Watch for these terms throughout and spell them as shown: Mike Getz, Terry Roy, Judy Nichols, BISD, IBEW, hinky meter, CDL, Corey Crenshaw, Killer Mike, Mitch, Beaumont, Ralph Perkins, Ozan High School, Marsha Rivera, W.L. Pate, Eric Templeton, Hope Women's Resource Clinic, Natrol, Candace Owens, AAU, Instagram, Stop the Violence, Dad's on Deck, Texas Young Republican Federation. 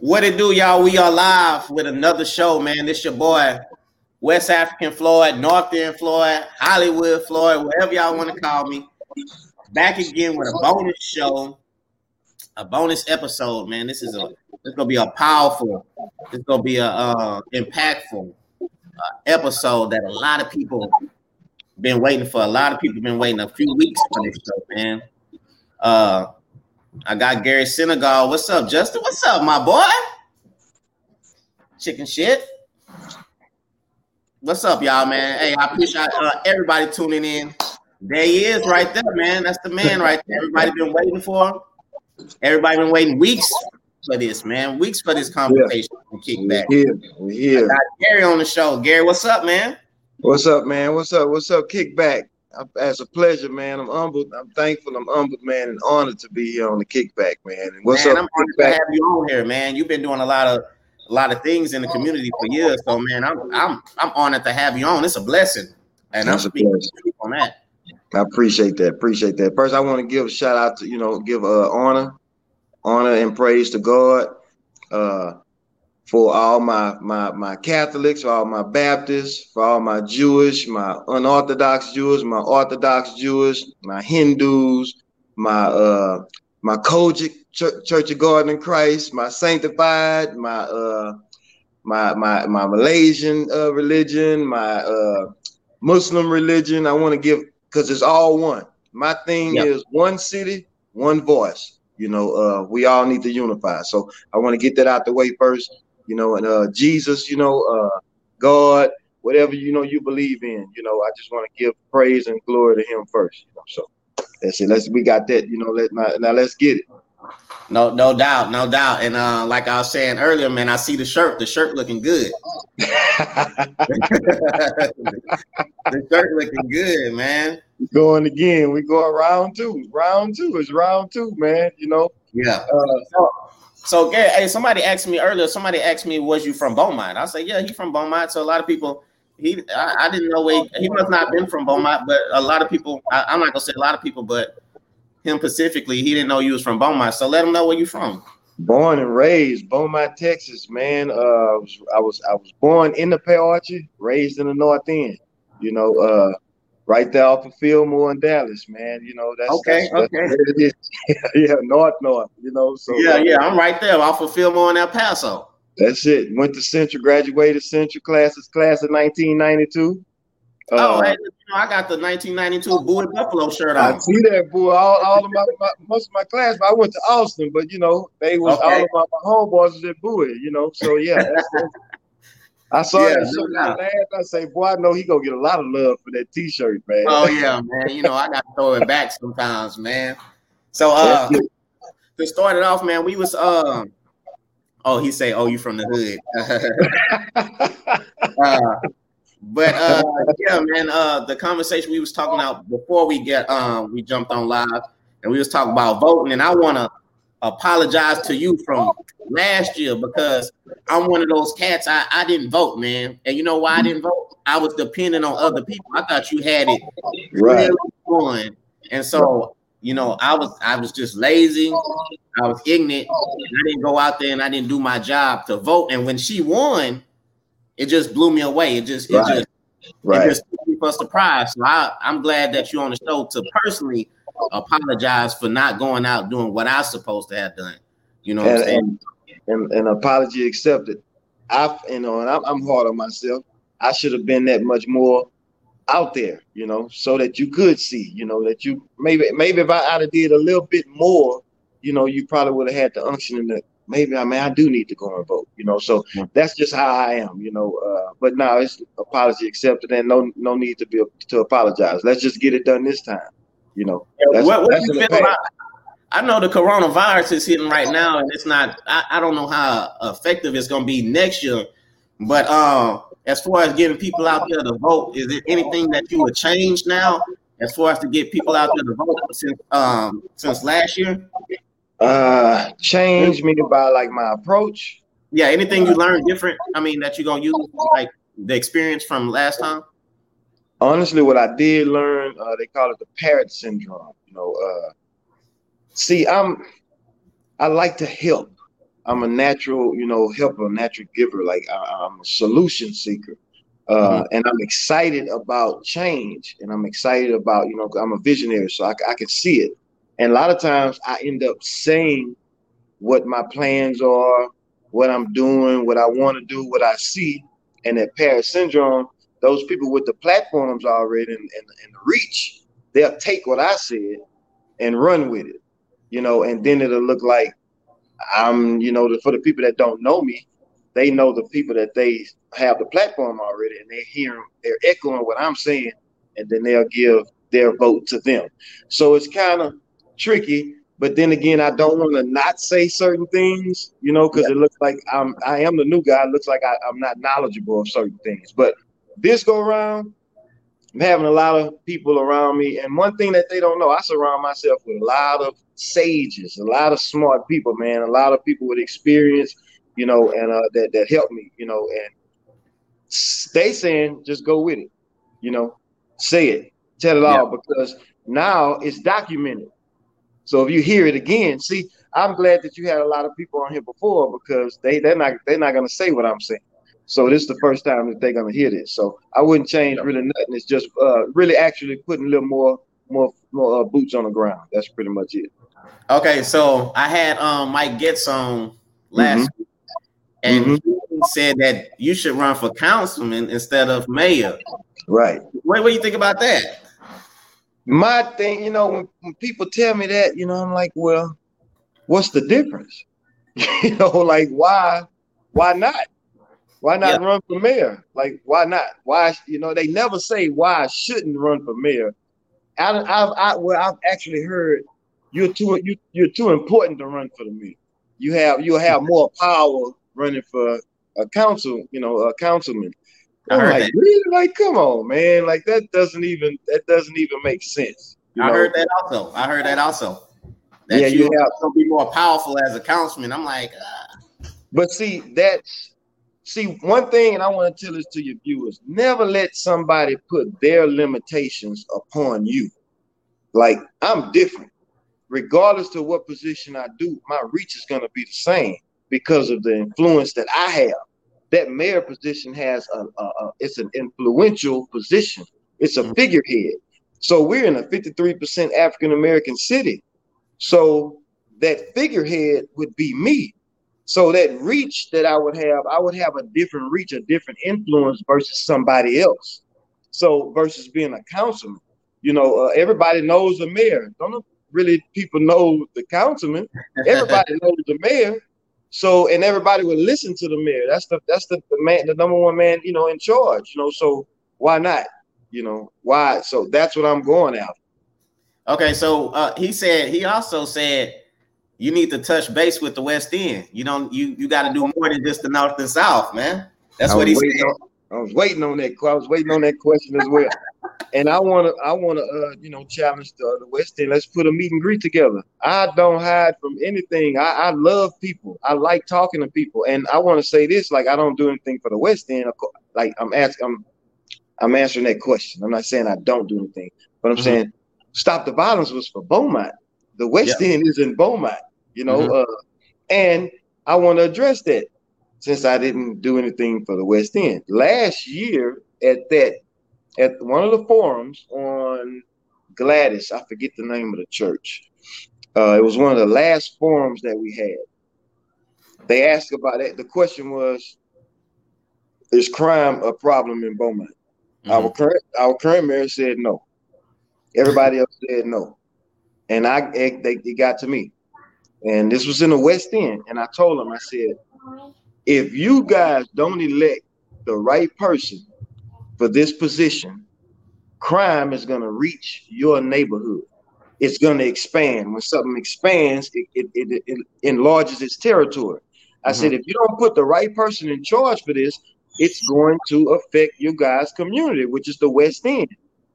What it do, y'all? We are live with another show, man. It's your boy, West African Floyd, North End Floyd, Hollywood Floyd, whatever y'all want to call me. Back again with a bonus show, a bonus episode, man. This is impactful episode that a lot of people been waiting for. A lot of people been waiting a few weeks for this show, man. I got Geary Senigaur. What's up, Justin? What's up, my boy? Chicken shit. What's up, y'all, man? Hey, I appreciate everybody tuning in. There he is right there, man. That's the man right there. Everybody been waiting for him. Everybody been waiting weeks for this, man. Weeks for this conversation and kickback. Yeah. I got Geary on the show. Geary, what's up, man? What's up, man? What's up? What's up, kickback? It's a pleasure, man. I'm humbled. I'm thankful. I'm humbled, man, and honored to be here on the kickback, man. And what's man, up? I'm honored to have you on here, man. You've been doing a lot of things in the community for years, so man, I'm honored to have you on. It's a blessing, and that's I'm speaking on that. I appreciate that. First, I want to give a shout out to honor and praise to God for all my Catholics, for all my Baptists, for all my Jewish, my unorthodox Jewish, my Orthodox Jewish, my Hindus, my Kojic Church of God in Christ, my Sanctified, my Malaysian religion, my Muslim religion. I want to give, because it's all one. My thing is one city, one voice. We all need to unify. So I want to get that out the way first. Jesus, God, whatever, you believe in, I just want to give praise and glory to him first. So that's it. We got that, now let's get it. No doubt. And like I was saying earlier, man, I see the shirt looking good. The shirt looking good, man. Going again. We go round two. It's round two, man. Yeah. So Gary, hey, somebody asked me, was you from Beaumont? I say, yeah, he's from Beaumont. So a lot of people, I didn't know he must not been from Beaumont, but a lot of people, I'm not gonna say a lot of people, but him specifically, he didn't know you was from Beaumont. So let him know where you from. Born and raised Beaumont, Texas, man. I was born in the Peoria, raised in the North End. Right there off of Fillmore in Dallas, man. That's okay. That's yeah, north. So yeah, I'm right there off of Fillmore in El Paso. That's it. Went to Central, graduated Central class of 1992. I got the 1992 Bowie Buffalo shirt on. I see that, Bowie. All of my most of my class, but I went to Austin, but they was all of my homeboys was at Bowie. So yeah. I saw that shirt. I say, boy, I know he gonna get a lot of love for that T-shirt, man. Oh yeah, man. I gotta throw it back sometimes, man. So to start it off, man, we was he say, you from the hood. But yeah, man. The conversation we was talking about before we jumped on live, and we was talking about voting, and I wanna apologize to you from last year because I'm one of those cats. I didn't vote, man. And you know why I didn't vote? I was depending on other people. I thought you had it right going. And so, I was just lazy. I was ignorant. I didn't go out there and I didn't do my job to vote. And when she won, it just blew me away. It just took me for surprise. So I'm glad that you're on the show to personally apologize for not going out doing what I was supposed to have done. What I'm saying? And apology accepted. I'm hard on myself. I should have been that much more out there, so that you could see, that you maybe if I did a little bit more, you probably would have had the unction in the maybe I do need to go and vote, So that's just how I am, But now it's apology accepted, and no need to apologize. Let's just get it done this time. What you feel about? I know the coronavirus is hitting right now, and it's not. I don't know how effective it's going to be next year. But as far as getting people out there to vote, is there anything that you would change now as far as to get people out there to vote since last year? Change me by my approach. Yeah, anything you learned different? That you're going to use the experience from last time. Honestly, what I did learn, they call it the parrot syndrome. I like to help. I'm a natural, you know, helper, natural giver. Like I'm a solution seeker. And I'm excited about change, and I'm excited about, you know, I'm a visionary, so I can see it. And a lot of times I end up saying what my plans are, what I'm doing, what I want to do, what I see. And that Paris syndrome, those people with the platforms already and the reach, they'll take what I said and run with it, you know, and then it'll look like I'm, you know, for the people that don't know me, they know the people that they have the platform already, and they're hearing, they're echoing what I'm saying, and then they'll give their vote to them. So it's kind of tricky, but then again, I don't want to not say certain things, you know, because it looks like I am the new guy. It looks like I'm not knowledgeable of certain things. But this go around, I'm having a lot of people around me, and one thing that they don't know, I surround myself with a lot of sages, a lot of smart people, man, a lot of people with experience, you know, and that helped me, you know, and they saying, just go with it, you know, say it, tell it all, because now it's documented. So if you hear it again, see, I'm glad that you had a lot of people on here before, because they're not going to say what I'm saying. So this is the first time that they're going to hear this. So I wouldn't change really nothing. It's just really actually putting a little more boots on the ground. That's pretty much it. Okay. So I had Mike Getz on last week. And he said that you should run for councilman instead of mayor. Right. What do you think about that? My thing, you know, when people tell me that, you know, I'm like, well, what's the difference? You know, like, why not? Why not run for mayor? Like, why not? Why, you know, they never say why I shouldn't run for mayor. I've actually heard you're too important to run for the mayor. You'll have more power running for a councilman. I'm like, really? Like, come on, man. Like, that doesn't even make sense. I heard that also. That you're gonna be more powerful as a councilman. I'm like, but see one thing, and I want to tell this to your viewers: never let somebody put their limitations upon you. Like, I'm different, regardless to what position I do. My reach is gonna be the same, because of the influence that I have. That mayor position has it's an influential position. It's a figurehead. So we're in a 53% African-American city. So that figurehead would be me. So that reach that I would have a different reach, a different influence versus somebody else. So versus being a councilman, you know, everybody knows the mayor. Don't really people know the councilman. Everybody knows the mayor. So, and everybody would listen to the mayor. That's the man, the number one man, you know, in charge, you know, so why not, you know, why? So that's what I'm going after. Okay. So he also said, you need to touch base with the West End. You got to do more than just the North and South, man. That's what he said. I was waiting on that question as well. And I want to, you know, challenge the West End. Let's put a meet and greet together. I don't hide from anything. I love people. I like talking to people. And I want to say this, like, I don't do anything for the West End. Like, I'm answering that question. I'm not saying I don't do anything, but I'm saying Stop the Violence was for Beaumont. The West End is in Beaumont, you know, and I want to address that since I didn't do anything for the West End. Last year at one of the forums on Gladys, I forget the name of the church. It was one of the last forums that we had. They asked about it. The question was, is crime a problem in Beaumont? Our current mayor said no. Everybody else said no. And they got to me. And this was in the West End. And I told them, I said, if you guys don't elect the right person for this position, crime is going to reach your neighborhood. It's going to expand. When something expands, it enlarges its territory. I said, if you don't put the right person in charge for this, it's going to affect your guys' community, which is the West End.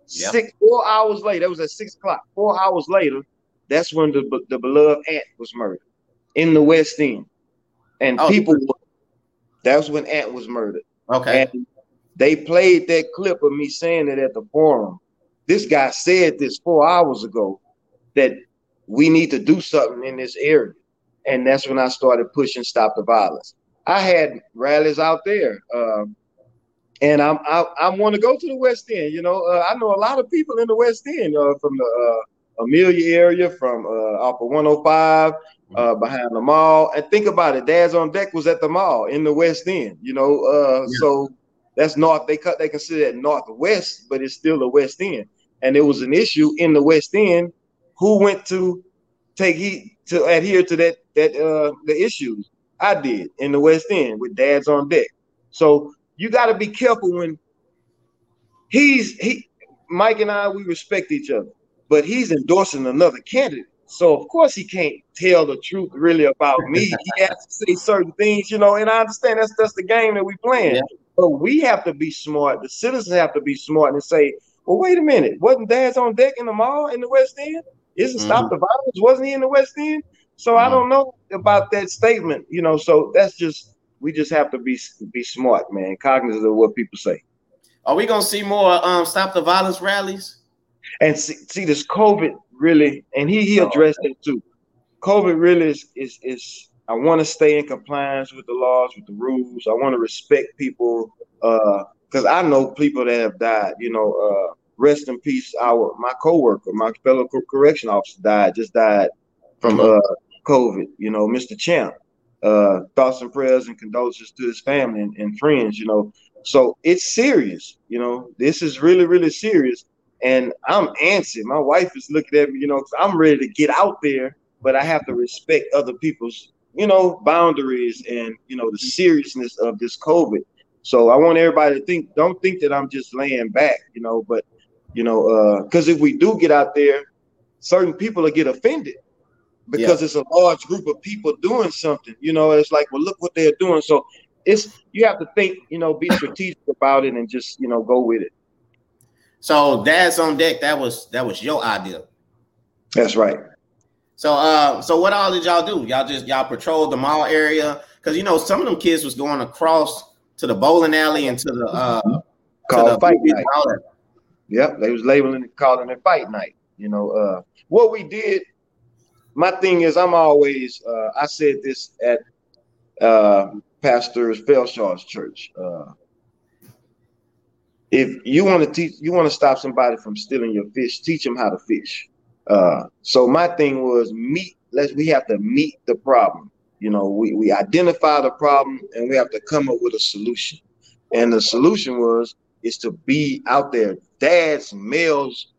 Yep. 4 hours later, that was at 6 o'clock. 4 hours later, that's when the beloved aunt was murdered in the West End. And that's when aunt was murdered. Okay. And they played that clip of me saying it at the forum. This guy said this 4 hours ago, that we need to do something in this area. And that's when I started pushing Stop the Violence. I had rallies out there. And I want to go to the West End. You know, I know a lot of people in the West End from the Amelia area, from off of 105, behind the mall. And think about it, Dad's on Deck was at the mall in the West End, you know. So that's north. They consider that northwest, but it's still the West End. And it was an issue in the West End who went to take heed to adhere to that the issues. I did in the West End with Dad's on Deck. So you got to be careful when Mike and I, we respect each other, but he's endorsing another candidate. So of course he can't tell the truth really about me. He has to say certain things, you know, and I understand that's the game that we playing. Yeah. But we have to be smart. The citizens have to be smart and say, well, wait a minute. Wasn't Dad's on Deck in the mall in the West End? Isn't Stop the Violence? Wasn't he in the West End? So I don't know about that statement, you know, so that's just, we just have to be smart, man, cognizant of what people say. Are we going to see more Stop the Violence rallies? And see this COVID really, and he addressed it too. COVID really is I want to stay in compliance with the laws, with the rules. I want to respect people because I know people that have died, you know, rest in peace. My coworker, my fellow correction officer just died from COVID, you know, Mr. Champ. Thoughts and prayers and condolences to his family and friends, you know. So it's serious, you know. This is really, really serious. And I'm antsy. My wife is looking at me, you know, because I'm ready to get out there, but I have to respect other people's, you know, boundaries and, you know, the seriousness of this COVID. So I want everybody to don't think that I'm just laying back, you know, but, you know, because if we do get out there, certain people will get offended because it's a large group of people doing something, you know, it's like, well, look what they're doing. So you have to think, you know, be strategic about it and just, you know, go with it. So Dad's on Deck, that was your idea. That's right. So so what all did y'all do? Y'all patrolled the mall area? Because you know some of them kids was going across to the bowling alley and to the fight night. Yep, they was labeling and calling it fight night. You know, what we did, my thing is I'm always I said this at Pastor Felshaw's church. If you want to stop somebody from stealing your fish, teach them how to fish. So my thing was we have to meet the problem. You know, we identify the problem and we have to come up with a solution. And the solution is to be out there. Dads, males,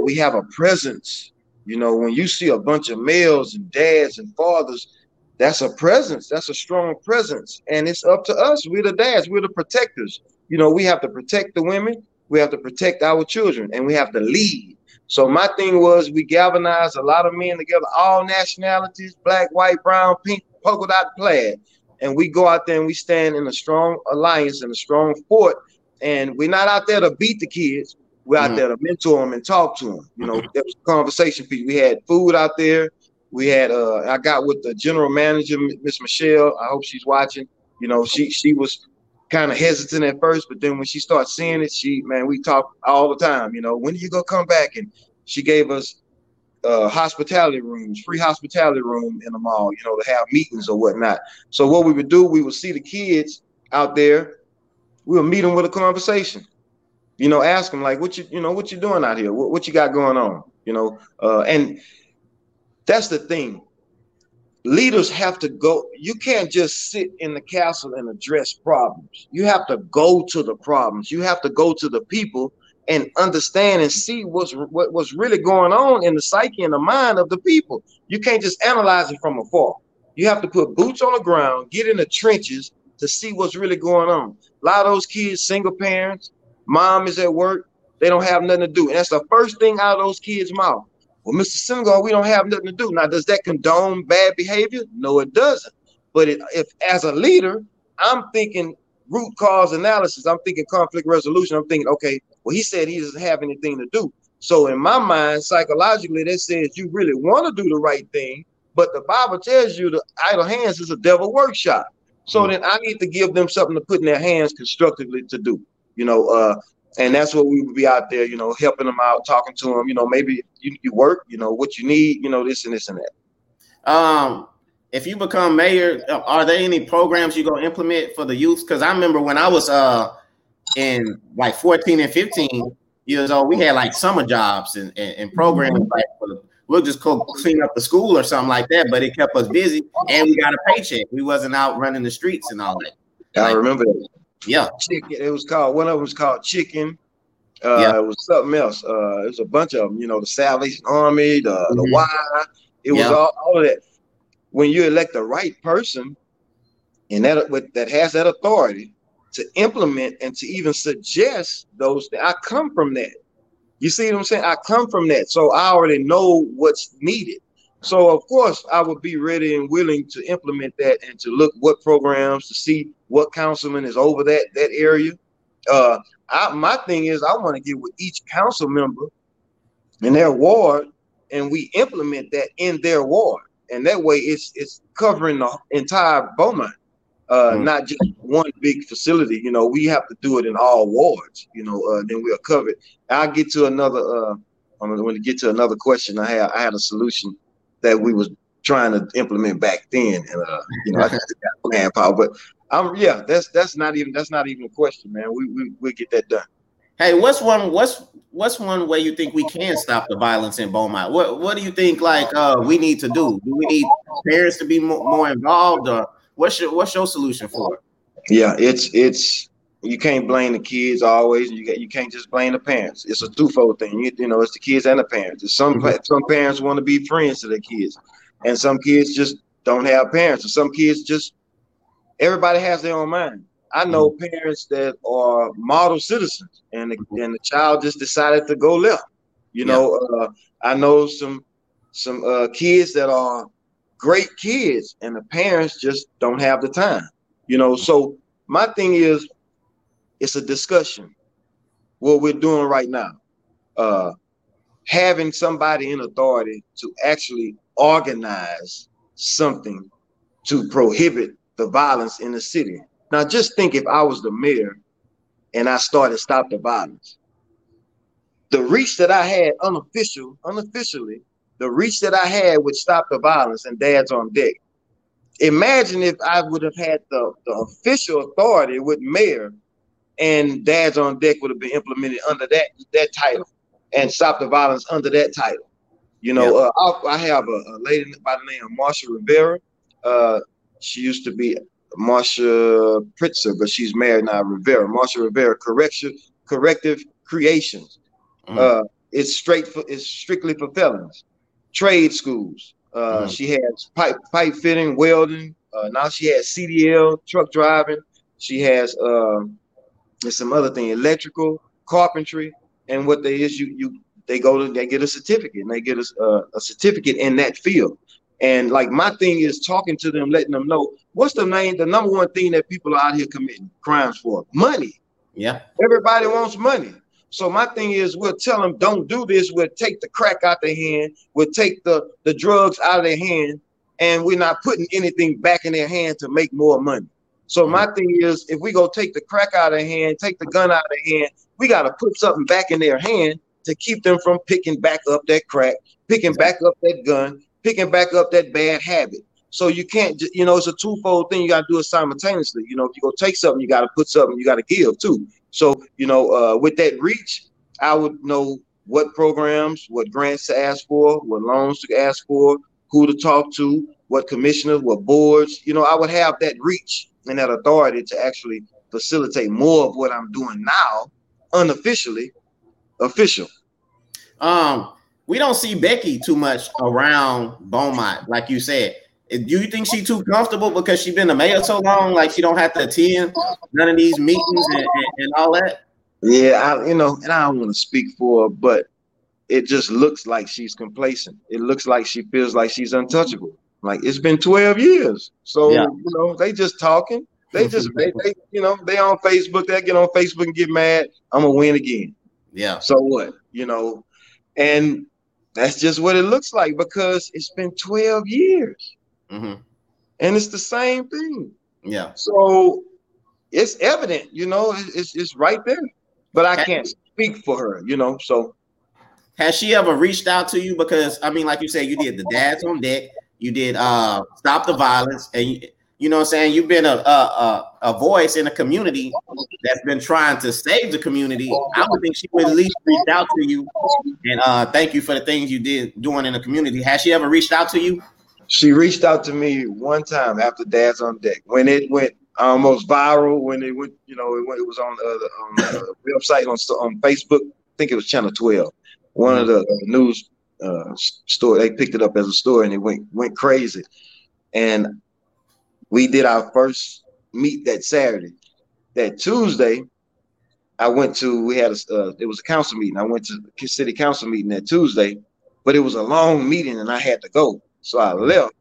we have a presence. You know, when you see a bunch of males and dads and fathers, that's a presence. That's a strong presence. And it's up to us. We're the dads. We're the protectors. You know, we have to protect the women. We have to protect our children, and we have to lead. So my thing was we galvanized a lot of men together, all nationalities, black, white, brown, pink, polka dot, plaid. And we go out there and we stand in a strong alliance and a strong fort. And we're not out there to beat the kids. We're out there to mentor them and talk to them. You know, that was a conversation piece. We had food out there. We had I got with the general manager, Miss Michelle. I hope she's watching. You know, she was kind of hesitant at first, but then when she starts seeing it, we talk all the time, you know, when are you gonna come back? And she gave us free hospitality room in the mall, you know, to have meetings or whatnot. So what we would do, we would see the kids out there, we'll meet them with a conversation, you know, ask them like, what you doing out here? What you got going on? You know, and that's the thing. Leaders have to go. You can't just sit in the castle and address problems. You have to go to the problems. You have to go to the people and understand and see what's really going on in the psyche and the mind of the people. You can't just analyze it from afar. You have to put boots on the ground, get in the trenches to see what's really going on. A lot of those kids, single parents, mom is at work. They don't have nothing to do. And that's the first thing out of those kids' mouth. Well, Mr. Senigaur, we don't have nothing to do. Now, does that condone bad behavior? No, it doesn't. But if as a leader, I'm thinking root cause analysis, I'm thinking conflict resolution, I'm thinking, okay, well, he said he doesn't have anything to do. So in my mind, psychologically, that says you really want to do the right thing, but the Bible tells you the idle hands is a devil workshop. So then I need to give them something to put in their hands constructively to do, you know, and that's what we would be out there, you know, helping them out, talking to them, you know, maybe you work, you know, what you need, you know, this and that. if you become mayor, are there any programs you're going to implement for the youth? Because I remember when I was in like 14 and 15 years old, we had like summer jobs and programs like we'll just go clean up the school or something like that. But it kept us busy and we got a paycheck. We wasn't out running the streets and all that. Like, I remember that. Yeah. Chicken. It was called, one of them was called Chicken. It was something else. It was a bunch of them, you know, the Salvation Army, the Y. It was all of that. When you elect the right person and that has that authority to implement and to even suggest those things, I come from that. You see what I'm saying? I come from that. So I already know what's needed. So, of course, I would be ready and willing to implement that and to look what programs, to see what councilman is over that area. My thing is I want to get with each council member in their ward, and we implement that in their ward. And that way it's covering the entire Beaumont, not just one big facility. You know, we have to do it in all wards, you know, then we are covered. I'll get to another question. I had a solution that we was trying to implement back then, and you know, I just got manpower, but that's not even a question, man. We'll get that done. Hey, what's one way you think we can stop the violence in Beaumont? What do you think like we need to do? Do we need parents to be more involved, or what's your solution for it? Yeah, it's you can't blame the kids always, and you can't just blame the parents. It's a twofold thing. You know, it's the kids and the parents. It's some parents want to be friends to their kids, and some kids just don't have parents, and some kids just everybody has their own mind. I know parents that are model citizens, and the child just decided to go left. You know, I know some kids that are great kids, and the parents just don't have the time. You know, so my thing is, it's a discussion. What we're doing right now, having somebody in authority to actually organize something to prohibit the violence in the city. Now, just think if I was the mayor and I started Stop the Violence, the reach that I had unofficially, the reach that I had with Stop the Violence and Dads on Deck. Imagine if I would have had the official authority with mayor, and Dads on Deck would have been implemented under that title, and Stop the Violence under that title. You know, I have a lady by the name of Marsha Rivera. She used to be Marsha Pritzer, but she's married now, Rivera. Marsha Rivera, Corrective Creations. It's strictly for felons. Trade schools. She has pipe fitting, welding. Now she has CDL, truck driving. She has some other thing, electrical, carpentry. And what they is, they get a certificate, and they get a certificate in that field. And like my thing is talking to them, letting them know what's the number one thing that people are out here committing crimes for? Money. Yeah. Everybody wants money. So my thing is we'll tell them don't do this. We'll take the crack out their hand. We'll take the drugs out of their hand, and we're not putting anything back in their hand to make more money. So my thing is if we go take the crack out of their hand, take the gun out of their hand, we got to put something back in their hand to keep them from picking back up that crack, picking back up that gun, picking back up that bad habit. So you can't, you know, it's a twofold thing. You got to do it simultaneously. You know, if you go take something, you got to put something, you got to give too. So, you know, with that reach, I would know what programs, what grants to ask for, what loans to ask for, who to talk to, what commissioners, what boards. You know, I would have that reach and that authority to actually facilitate more of what I'm doing now, unofficially, official. We don't see Becky too much around Beaumont, like you said. Do you think she's too comfortable because she's been the mayor so long, like she don't have to attend none of these meetings and all that? Yeah, you know, and I don't want to speak for her, but it just looks like she's complacent. It looks like she feels like she's untouchable. Like it's been 12 years. So, you know, they just talking. They just, they you know, they on Facebook. They get on Facebook and get mad. I'm going to win again. Yeah. So what? You know, and that's just what it looks like because it's been 12 years. And it's the same thing. Yeah. So it's evident, you know, it's right there. But I can't speak for her, you know, so. Has she ever reached out to you? Because, I mean, like you said, you did the Dads on Deck. You did Stop the Violence, and you know what I'm saying? You've been a voice in a community that's been trying to save the community. I would think she would at least reach out to you and thank you for the things you did doing in the community. Has she ever reached out to you? She reached out to me one time after Dad's on Deck. When it went almost viral, when it went, you know, it was on the website on Facebook. I think it was Channel 12. One of the news store, they picked it up as a story, and it went crazy. And we did our first meet that Saturday. That Tuesday, it was a council meeting. I went to the city council meeting that Tuesday, but it was a long meeting and I had to go. So I left,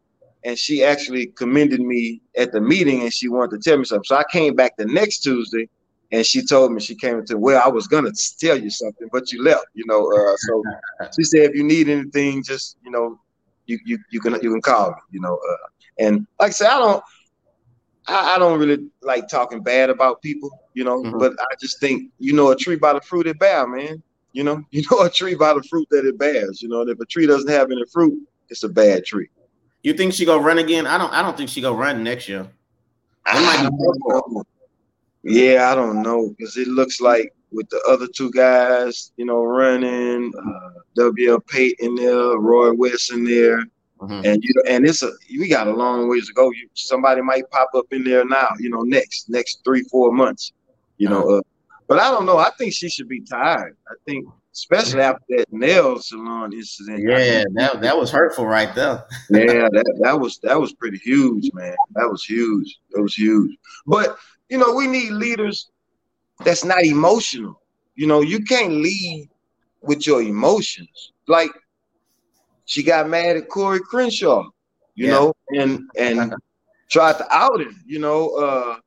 and she actually commended me at the meeting, and she wanted to tell me something. So I came back the next Tuesday, and she told me, I was going to tell you something, but you left, you know. So she said, if you need anything, just, you know, you can call me, you know. And like I said, I don't really like talking bad about people, you know, but I just think, you know, a tree by the fruit it bears, man. You know, a tree by the fruit that it bears, you know, and if a tree doesn't have any fruit, it's a bad tree. You think she gonna run again? I don't think she gonna run next year. Yeah, I don't know, because it looks like with the other two guys, you know, running, W.L. Pate in there, Roy West in there, and you know, and we got a long ways to go. Somebody might pop up in there now, you know, next 3-4 months, you know. But I don't know. I think she should be tired. I think, especially after that nail salon incident. Yeah, that was hurtful right there. Yeah, that was pretty huge, man. That was huge. But you know, we need leaders that's not emotional. You know, you can't lead with your emotions. Like, she got mad at Corey Crenshaw, you know, and tried to out him. You know,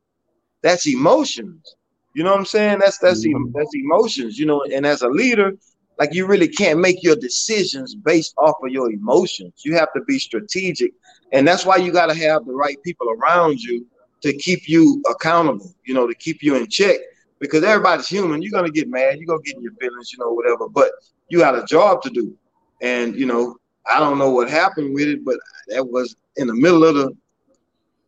that's emotions. You know what I'm saying? That's emotions, you know, and as a leader, like, you really can't make your decisions based off of your emotions. You have to be strategic, and that's why you got to have the right people around you to keep you accountable, you know, to keep you in check, because everybody's human. You're going to get mad. You're going to get in your feelings, you know, whatever, but you got a job to do. And, you know, I don't know what happened with it, but that was in the middle of the,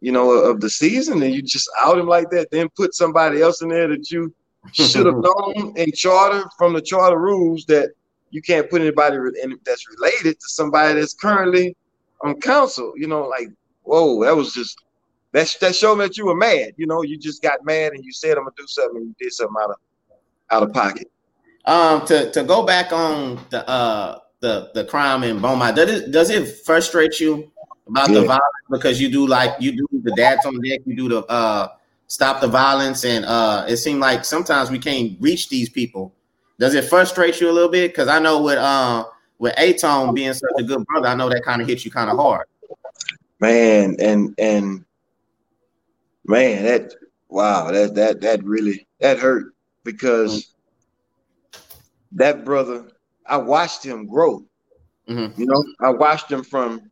you know, of the season, and you just out him like that, then put somebody else in there that you should have known in charter, from the charter rules, that you can't put anybody in that's related to somebody that's currently on council. You know, like, whoa, that was just, that showed that you were mad. You know, you just got mad and you said, I'm gonna do something, and you did something out of pocket. To go back on the crime in Beaumont, does it frustrate you about the violence? Because you do the Dads on Deck, you do the Stop the Violence, and it seemed like sometimes we can't reach these people. Does it frustrate you a little bit? Because I know with A-Tone being such a good brother, I know that kind of hits you kind of hard. Man, and that, wow, that really, that hurt, because that brother, I watched him grow. You know, I watched him from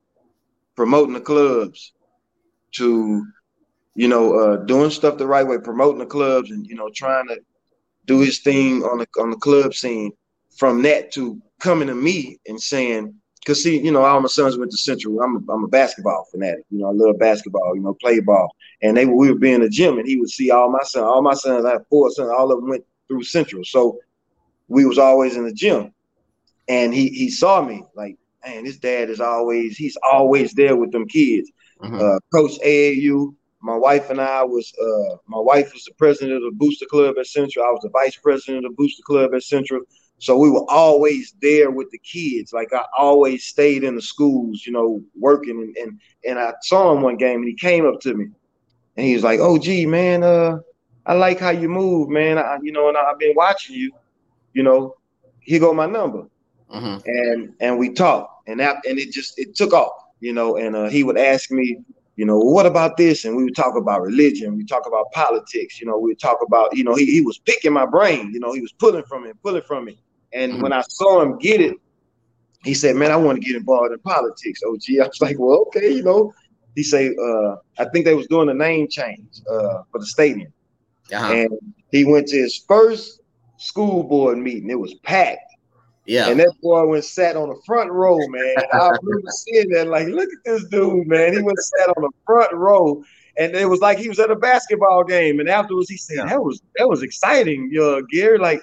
promoting the clubs to, you know, doing stuff the right way, promoting the clubs and, you know, trying to do his thing on the club scene, from that to coming to me and saying, because, see, you know, all my sons went to Central. I'm a basketball fanatic. You know, I love basketball, you know, play ball. And we would be in the gym, and he would see all my sons, I have 4 sons, all of them went through Central. So we was always in the gym. And he saw me like, man, his dad is always there with them kids. Coach AAU, my wife and I was, my wife was the president of the Booster Club at Central. I was the vice president of the Booster Club at Central. So we were always there with the kids. Like, I always stayed in the schools, you know, working. And I saw him one game, and he came up to me, and he was like, oh, gee, man, I like how you move, man. I've been watching you, you know, here go my number. And we talked, and it took off, you know, and he would ask me, you know, what about this? And we would talk about religion. We talk about politics. You know, we talk about, you know, he was picking my brain. You know, he was pulling from me. And when I saw him get it, he said, man, I want to get involved in politics, OG. I was like, well, okay, you know. He said, I think they was doing a name change for the stadium. And he went to his first school board meeting. It was packed. Yeah. And that boy went sat on the front row, man. I remember seeing that, like, look at this dude, man. He went sat on the front row. And it was like he was at a basketball game. And afterwards, he said, that was exciting, Gary. Like,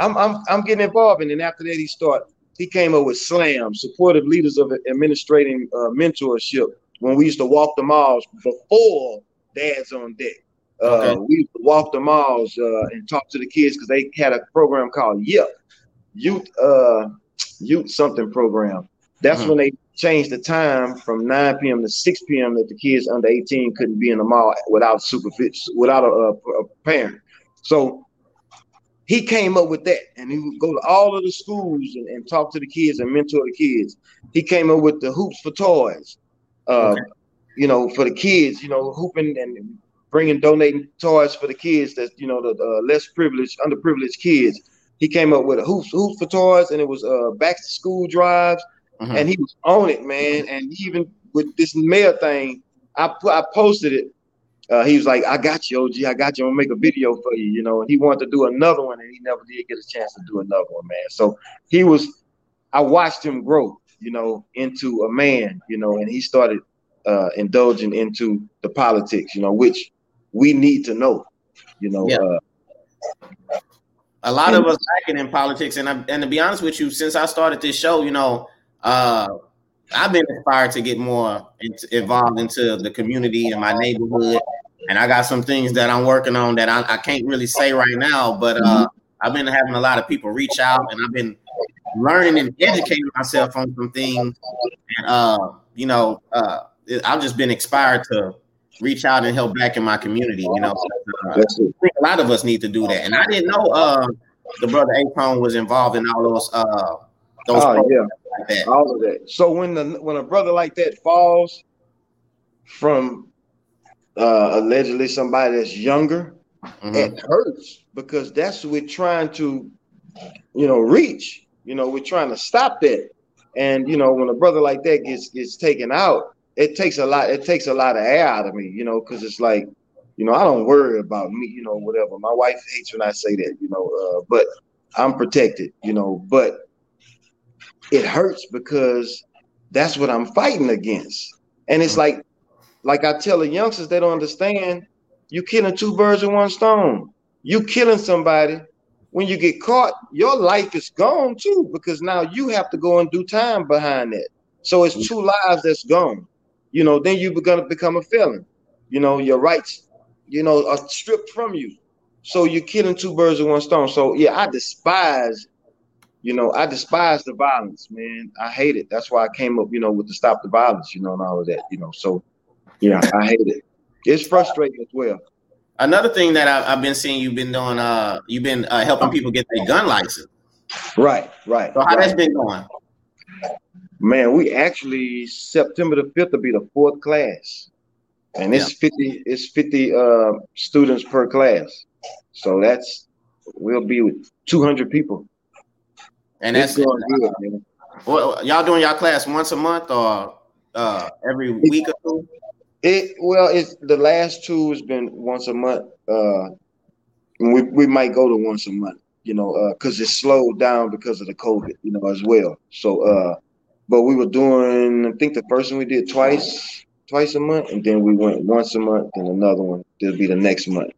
I'm getting involved. And then after that, he came up with SLAM, Supportive Leaders of Administrating Mentorship, when we used to walk the malls before Dad's on Deck. Okay. We used to walk the malls and talk to the kids because they had a program called YIP, Youth Something Program. That's when they changed the time from 9 p.m. to 6 p.m. that the kids under 18 couldn't be in the mall without supervision, without a parent. So he came up with that, and he would go to all of the schools and talk to the kids and mentor the kids. He came up with the hoops for toys, for the kids, hooping and donating toys for the kids that, the less privileged, underprivileged kids. He came up with a hoops for toys, and it was back to school drives. Mm-hmm. And he was on it, man. And even with this mail thing, I posted it. He was like, I got you, OG. I got you. I'm going to make a video for you, And he wanted to do another one, and he never did get a chance to do another one, man. So I watched him grow, into a man, and he started indulging into the politics, which we need to know, Yeah. A lot of us lacking in politics. And to be honest with you, since I started this show, I've been inspired to get more involved into the community and my neighborhood. And I got some things that I'm working on that I can't really say right now, but I've been having a lot of people reach out, and I've been learning and educating myself on some things. And, I've just been inspired to reach out and help back in my community. I think a lot of us need to do that. And I didn't know the brother Apone was involved in all those programs. Like that. All of that. So when a brother like that falls from allegedly somebody that's younger, it hurts, because that's what we're trying to, reach. We're trying to stop that. And when a brother like that gets taken out, it takes a lot of air out of me, because it's like, I don't worry about me, whatever. My wife hates when I say that, but I'm protected, but it hurts because that's what I'm fighting against. And it's like I tell the youngsters, they don't understand, you're killing two birds with one stone. You killing somebody. When you get caught, your life is gone too, because now you have to go and do time behind that. So it's two lives that's gone. Then you're going to become a felon. Your rights, are stripped from you. So you're killing two birds with one stone. So yeah, I despise the violence, man. I hate it. That's why I came up, with the Stop the Violence, and all of that, So, yeah, I hate it. It's frustrating as well. Another thing that I've been seeing you've been doing, you've been helping people get their gun license. Right. So how that's been going? Man, we actually, September the 5th will be the fourth class. And it's 50 students per class. So we'll be with 200 people. And that's going good, man. Well, y'all doing y'all class once a month or every week or two? It's the last two has been once a month. We might go to once a month, because it's slowed down because of the COVID, as well. So, but we were doing, I think the first one we did twice a month, and then we went once a month, and another one that'll be the next month.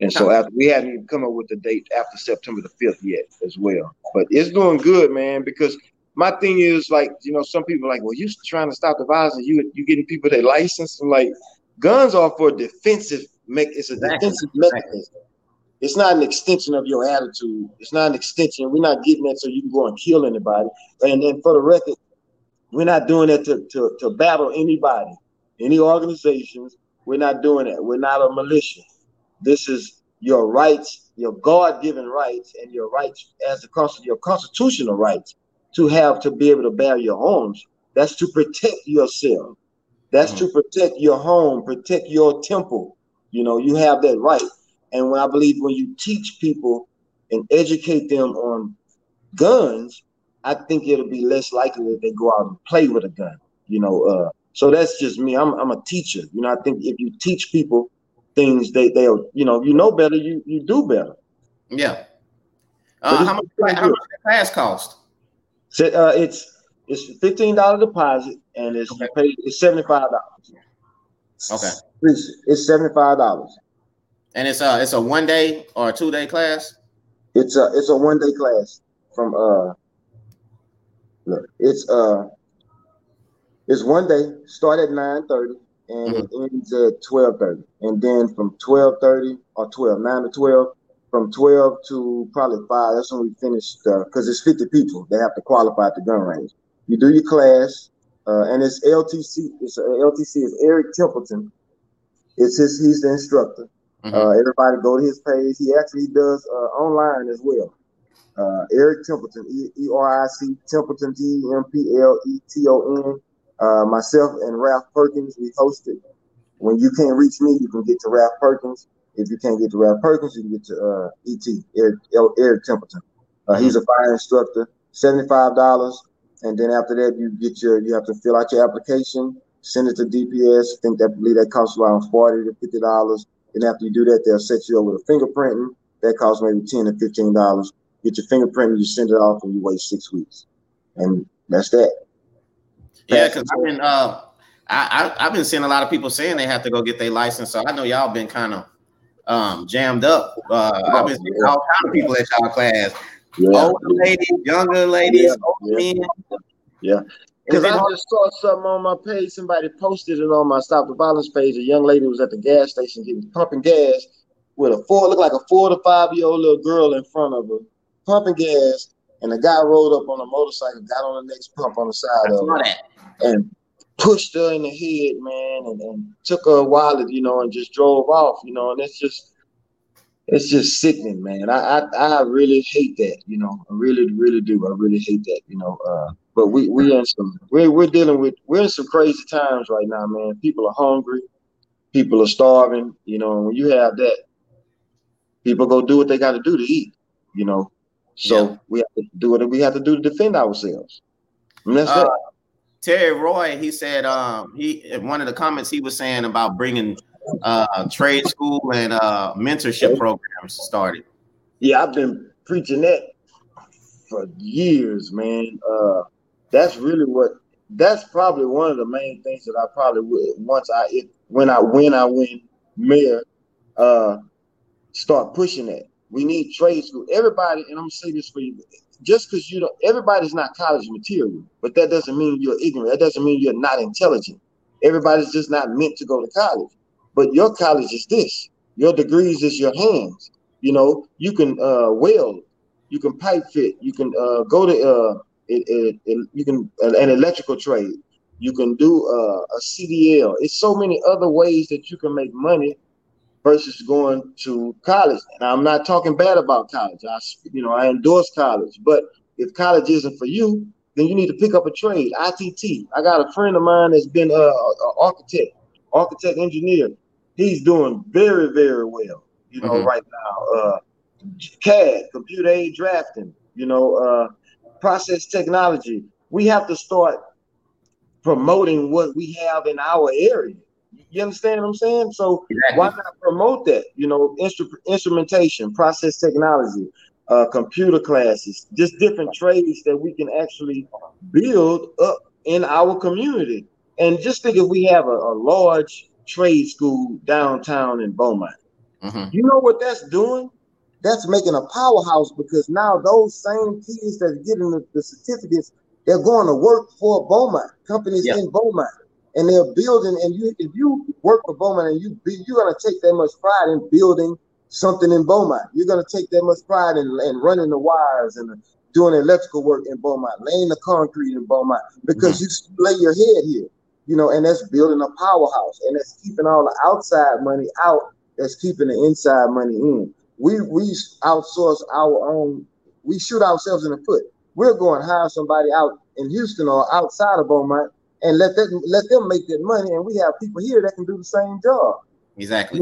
And so after, we hadn't come up with the date after September the 5th yet as well. But it's doing good, man, because my thing is, like, some people are like, well, you're trying to stop the violence and you're getting people their license. I'm like, guns are for defensive it's a defensive mechanism. It's not an extension of your attitude. It's not an extension. We're not getting that so you can go and kill anybody. And then for the record, we're not doing that to battle anybody, any organizations. We're not doing that. We're not a militia. This is your rights, your God-given rights, and your rights as your constitutional rights to be able to bear your arms. That's to protect yourself. That's to protect your home, protect your temple. You have that right. And I believe when you teach people and educate them on guns, I think it'll be less likely that they go out and play with a gun. So that's just me. I'm a teacher. I think if you teach people things, they'll better, you do better. Yeah. How much does the class cost? It's $15 deposit, and it's okay. It's $75. Okay. It's $75. And it's a 1 day or a 2 day class. It's a 1 day class from it's 1 day. Start at 9:30 and it ends at 12:30, and then from 12:30 or 9 to 12. From 12 to probably 5, that's when we finished, because it's 50 people. They have to qualify at the gun range. You do your class, and it's LTC. LTC is Eric Templeton. He's the instructor. Everybody go to his page. He actually does online as well. Eric Templeton, E-R-I-C, Templeton, G-M-P-L-E-T-O-N. Myself and Ralph Perkins, we host it. When you can't reach me, you can get to Ralph Perkins. If you can't get to Ralph Perkins, you can get to E.T., Eric Templeton. He's a fire instructor, $75. And then after that, you have to fill out your application, send it to DPS. I believe that costs around $40 to $50. And after you do that, they'll set you up with a fingerprinting. That costs maybe $10 to $15. Get your fingerprinting, you send it off, and you wait 6 weeks. And that's that. Yeah, because I've been I've been seeing a lot of people saying they have to go get their license. So I know y'all been kind of jammed up. I've been seeing all kinds of people at y'all class. Yeah. Older ladies, younger ladies, older men. Yeah. Because I just saw something on my page. Somebody posted it on my Stop the Violence page. A young lady was at the gas station pumping gas with looked like a 4 to 5 year old little girl in front of her, pumping gas, and a guy rode up on a motorcycle, got on the next pump on the side of her and pushed her in the head, man, and took her wallet, and just drove off, and it's just sickening, man. I really hate that, I really, really do. I really hate that, but we're in some crazy times right now, man. People are hungry. People are starving, and when you have that, people go do what they got to do to eat, So we have to do what we have to do to defend ourselves. And that's it. Terry Roy, he said, in one of the comments he was saying about bringing trade school and mentorship programs started. Yeah, I've been preaching that for years, man. That's probably one of the main things that I probably would when I win mayor, start pushing that. We need trade school. Everybody, and I'm gonna say this for you. Just because everybody's not college material, but that doesn't mean you're ignorant. That doesn't mean you're not intelligent. Everybody's just not meant to go to college. But your college is this. Your degrees is your hands. You can weld. You can pipe fit. You can go to an electrical trade. You can do a CDL. It's so many other ways that you can make money versus going to college. And I'm not talking bad about college. I endorse college, but if college isn't for you, then you need to pick up a trade, ITT. I got a friend of mine that's been an architect engineer. He's doing very, very well, right now. CAD, computer aid drafting, process technology. We have to start promoting what we have in our area. You understand what I'm saying? So why not promote that? Instrumentation, process technology, computer classes, just different trades that we can actually build up in our community. And just think if we have a large trade school downtown in Beaumont, you know what that's doing? That's making a powerhouse, because now those same kids that are getting the certificates, they're going to work for Beaumont, companies in Beaumont. And they're building, and if you work for Beaumont and you're going to take that much pride in building something in Beaumont. You're going to take that much pride in running the wires and doing electrical work in Beaumont, laying the concrete in Beaumont, because you lay your head here, and that's building a powerhouse, and that's keeping all the outside money out, that's keeping the inside money in. We outsource our own, we shoot ourselves in the foot. We're going to hire somebody out in Houston or outside of Beaumont and let them make that money, and we have people here that can do the same job. Exactly.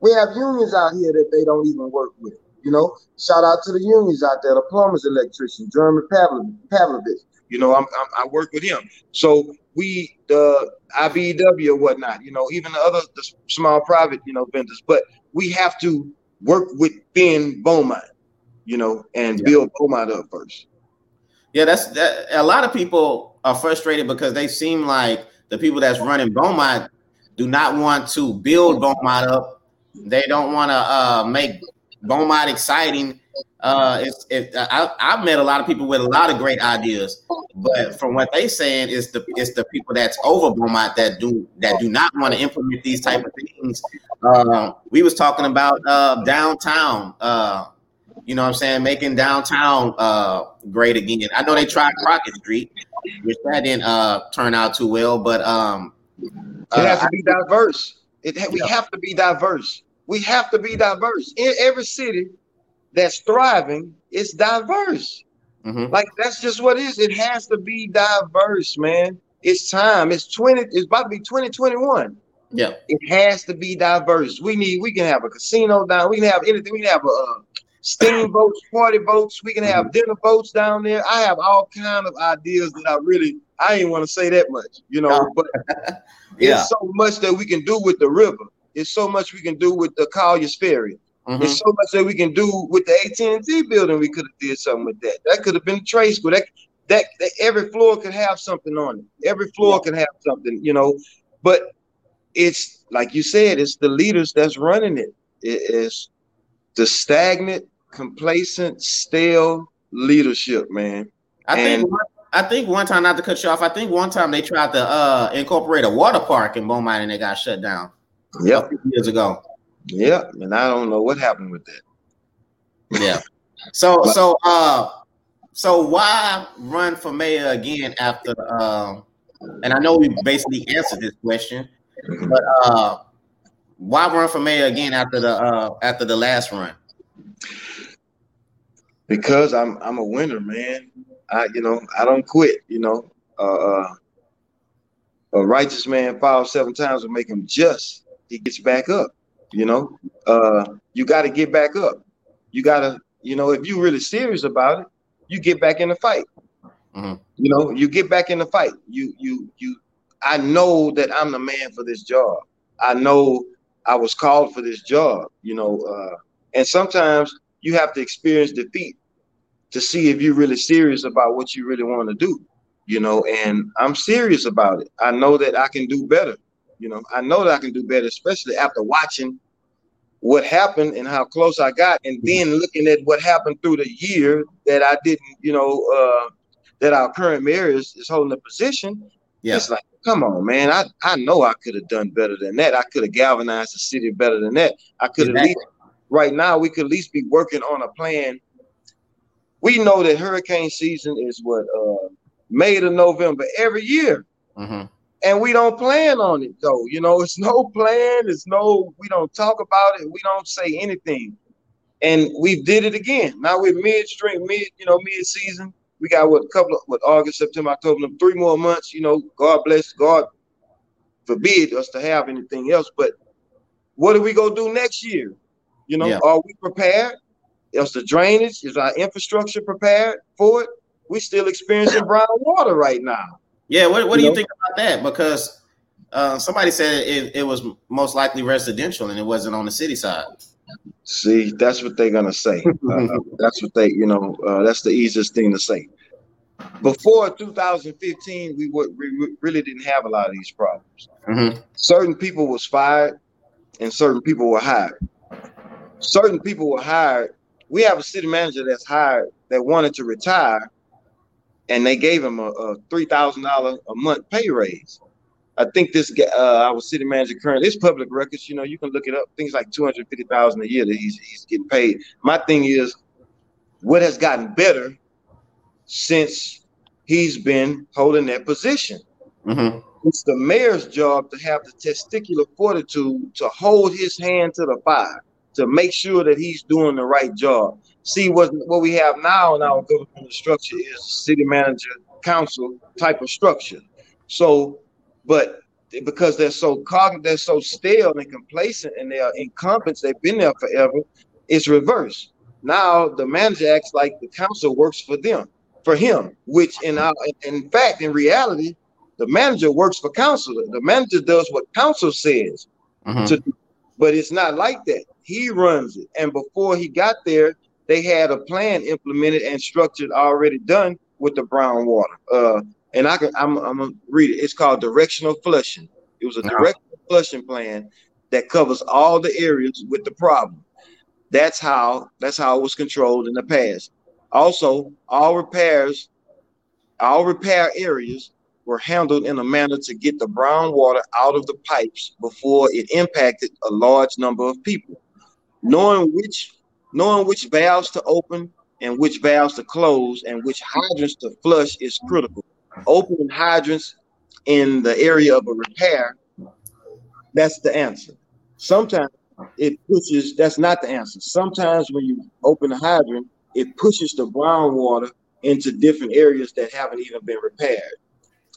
We have unions out here that they don't even work with. Shout out to the unions out there, the plumbers, electricians, German Pavlovich. I work with him. So the IBEW or whatnot, even the small private, vendors. But we have to work within Beaumont, and build Beaumont up first. Yeah, that's a lot of people are frustrated because they seem like the people that's running Beaumont do not want to build Beaumont up. They don't want to make Beaumont exciting. I've met a lot of people with a lot of great ideas, but from what they saying is it's the people that's over Beaumont that do not want to implement these type of things. We was talking about downtown. You know what I'm saying? Making downtown great again. I know they tried Crockett Street, which that didn't turn out too well, but it has to be diverse. We have to be diverse. We have to be diverse. In every city that's thriving, it's diverse. Mm-hmm. Like, that's just what it is. It has to be diverse, man. It's time. It's about to be 2021. Yeah. It has to be diverse. We can have a casino down. We can have anything. We can have a steamboats, party boats. We can have dinner boats down there. I have all kind of ideas that I ain't want to say that much, you know, but it's so much that we can do with the river. It's so much we can do with the Collier's Ferry. Mm-hmm. It's so much that we can do with the AT&T building. We could have did something with that. That could have been trade school. That every floor could have something on it. Every floor could have something, you know, but it's like you said, it's the leaders that's running it. It's the stagnant, complacent, stale leadership, man. I think one time, not to cut you off, I think one time they tried to incorporate a water park in Beaumont and they got shut down. Yep. Years ago. Yep. And I don't know what happened with that. Yeah. So why run for mayor again after? And I know we basically answered this question, but why run for mayor again after the last run? Because I'm a winner, man. I don't quit. A righteous man falls seven times will make him just. He gets back up. You got to get back up. You got to, if you're really serious about it, you get back in the fight. Mm-hmm. You get back in the fight. You. I know that I'm the man for this job. I know I was called for this job. And sometimes you have to experience defeat to see if you're really serious about what you really want to do, and I'm serious about it. I know that I can do better. I know that I can do better, especially after watching what happened and how close I got. And then looking at what happened through the year that I didn't, that our current mayor is holding the position. Yeah. It's like, come on, man. I know I could have done better than that. I could have galvanized the city better than that. I could have right now, we could at least be working on a plan. We know that hurricane season is May to November every year. Mm-hmm. And we don't plan on it though. It's no plan. We don't talk about it. We don't say anything. And we did it again. Now we're mid season. We got August, September, October, 3 more months. God bless, God forbid us to have anything else. But what are we gonna do next year? Are we prepared? Is the drainage? Is our infrastructure prepared for it? We're still experiencing brown water right now. Yeah, what do you think about that? Because somebody said it was most likely residential and it wasn't on the city side. See, that's what they're gonna say. That's what they, that's the easiest thing to say. Before 2015, we really didn't have a lot of these problems. Mm-hmm. Certain people was fired, and certain people were hired. Certain people were hired. We have a city manager that's hired that wanted to retire, and they gave him a $3,000 a month pay raise. I think this guy, our city manager currently, it's public records. You can look it up. Things like $250,000 a year that he's getting paid. My thing is, what has gotten better since he's been holding that position? Mm-hmm. It's the mayor's job to have the testicular fortitude to hold his hand to the fire, to make sure that he's doing the right job. See, what we have now in our government structure is city manager, council type of structure. So, but because they're so cognizant, they're so stale and complacent, and they are incumbents, they've been there forever, it's reversed. Now the manager acts like the council works for him, which in reality, the manager works for council. The manager does what council says to do, but it's not like that. He runs it. And before he got there, they had a plan implemented and structured already done, with the brown water. And I'm gonna read it. It's called directional flushing. It was a directional flushing plan that covers all the areas with the problem. That's how it was controlled in the past. Also, all repair areas were handled in a manner to get the brown water out of the pipes before it impacted a large number of people. Knowing which valves to open and which valves to close and which hydrants to flush is critical. Opening hydrants in the area of a repair, that's the answer. Sometimes that's not the answer. Sometimes when you open a hydrant, it pushes the brown water into different areas that haven't even been repaired.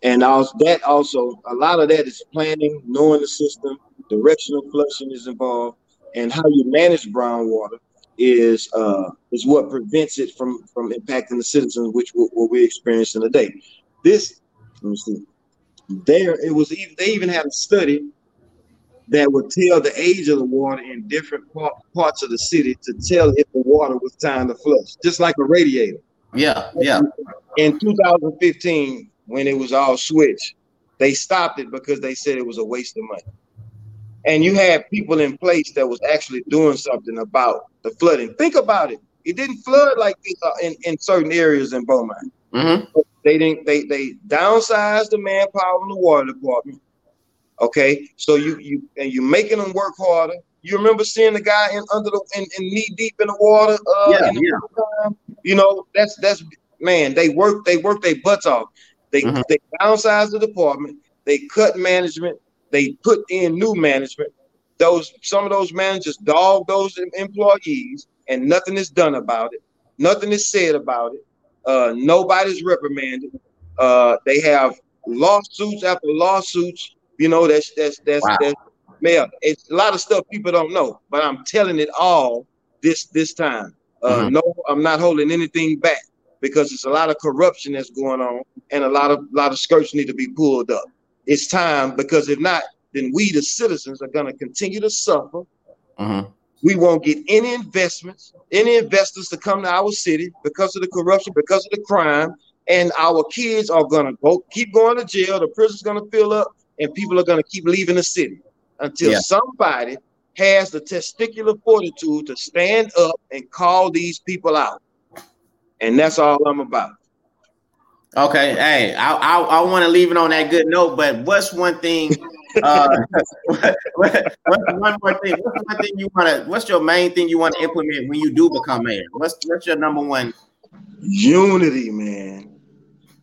And also a lot of that is planning, knowing the system, directional flushing is involved, and how you manage brown water is what prevents it from impacting the citizens, which we're experiencing today. They even had a study that would tell the age of the water in different parts of the city to tell if the water was time to flush, just like a radiator. Yeah. In 2015, when it was all switched, they stopped it because they said it was a waste of money. And you had people in place that was actually doing something about the flooding. Think about it. It didn't flood like this in certain areas in Beaumont. Mm-hmm. They didn't. They downsized the manpower in the water department. Okay, so you're making them work harder. You remember seeing the guy in knee deep in the water. Time? You know, that's man. They work their butts off. They downsized the department. They cut management. They put in new management. Some of those managers dog those employees, and nothing is done about it. Nothing is said about it. Nobody's reprimanded. They have lawsuits after lawsuits. You know, man, it's a lot of stuff people don't know, but I'm telling it all this time. No, I'm not holding anything back because it's a lot of corruption that's going on and a lot of skirts need to be pulled up. It's time, because if not, then we, the citizens, are going to continue to suffer. Mm-hmm. We won't get any investors to come to our city because of the corruption, because of the crime, and our kids are going to keep going to jail. The prison's going to fill up. And people are going to keep leaving the city until somebody has the testicular fortitude to stand up and call these people out. And that's all I'm about. Okay. Hey, I want to leave it on that good note, but what's one thing, one more thing, what's your main thing you want to implement when you do become mayor? What's your number one? Unity, man.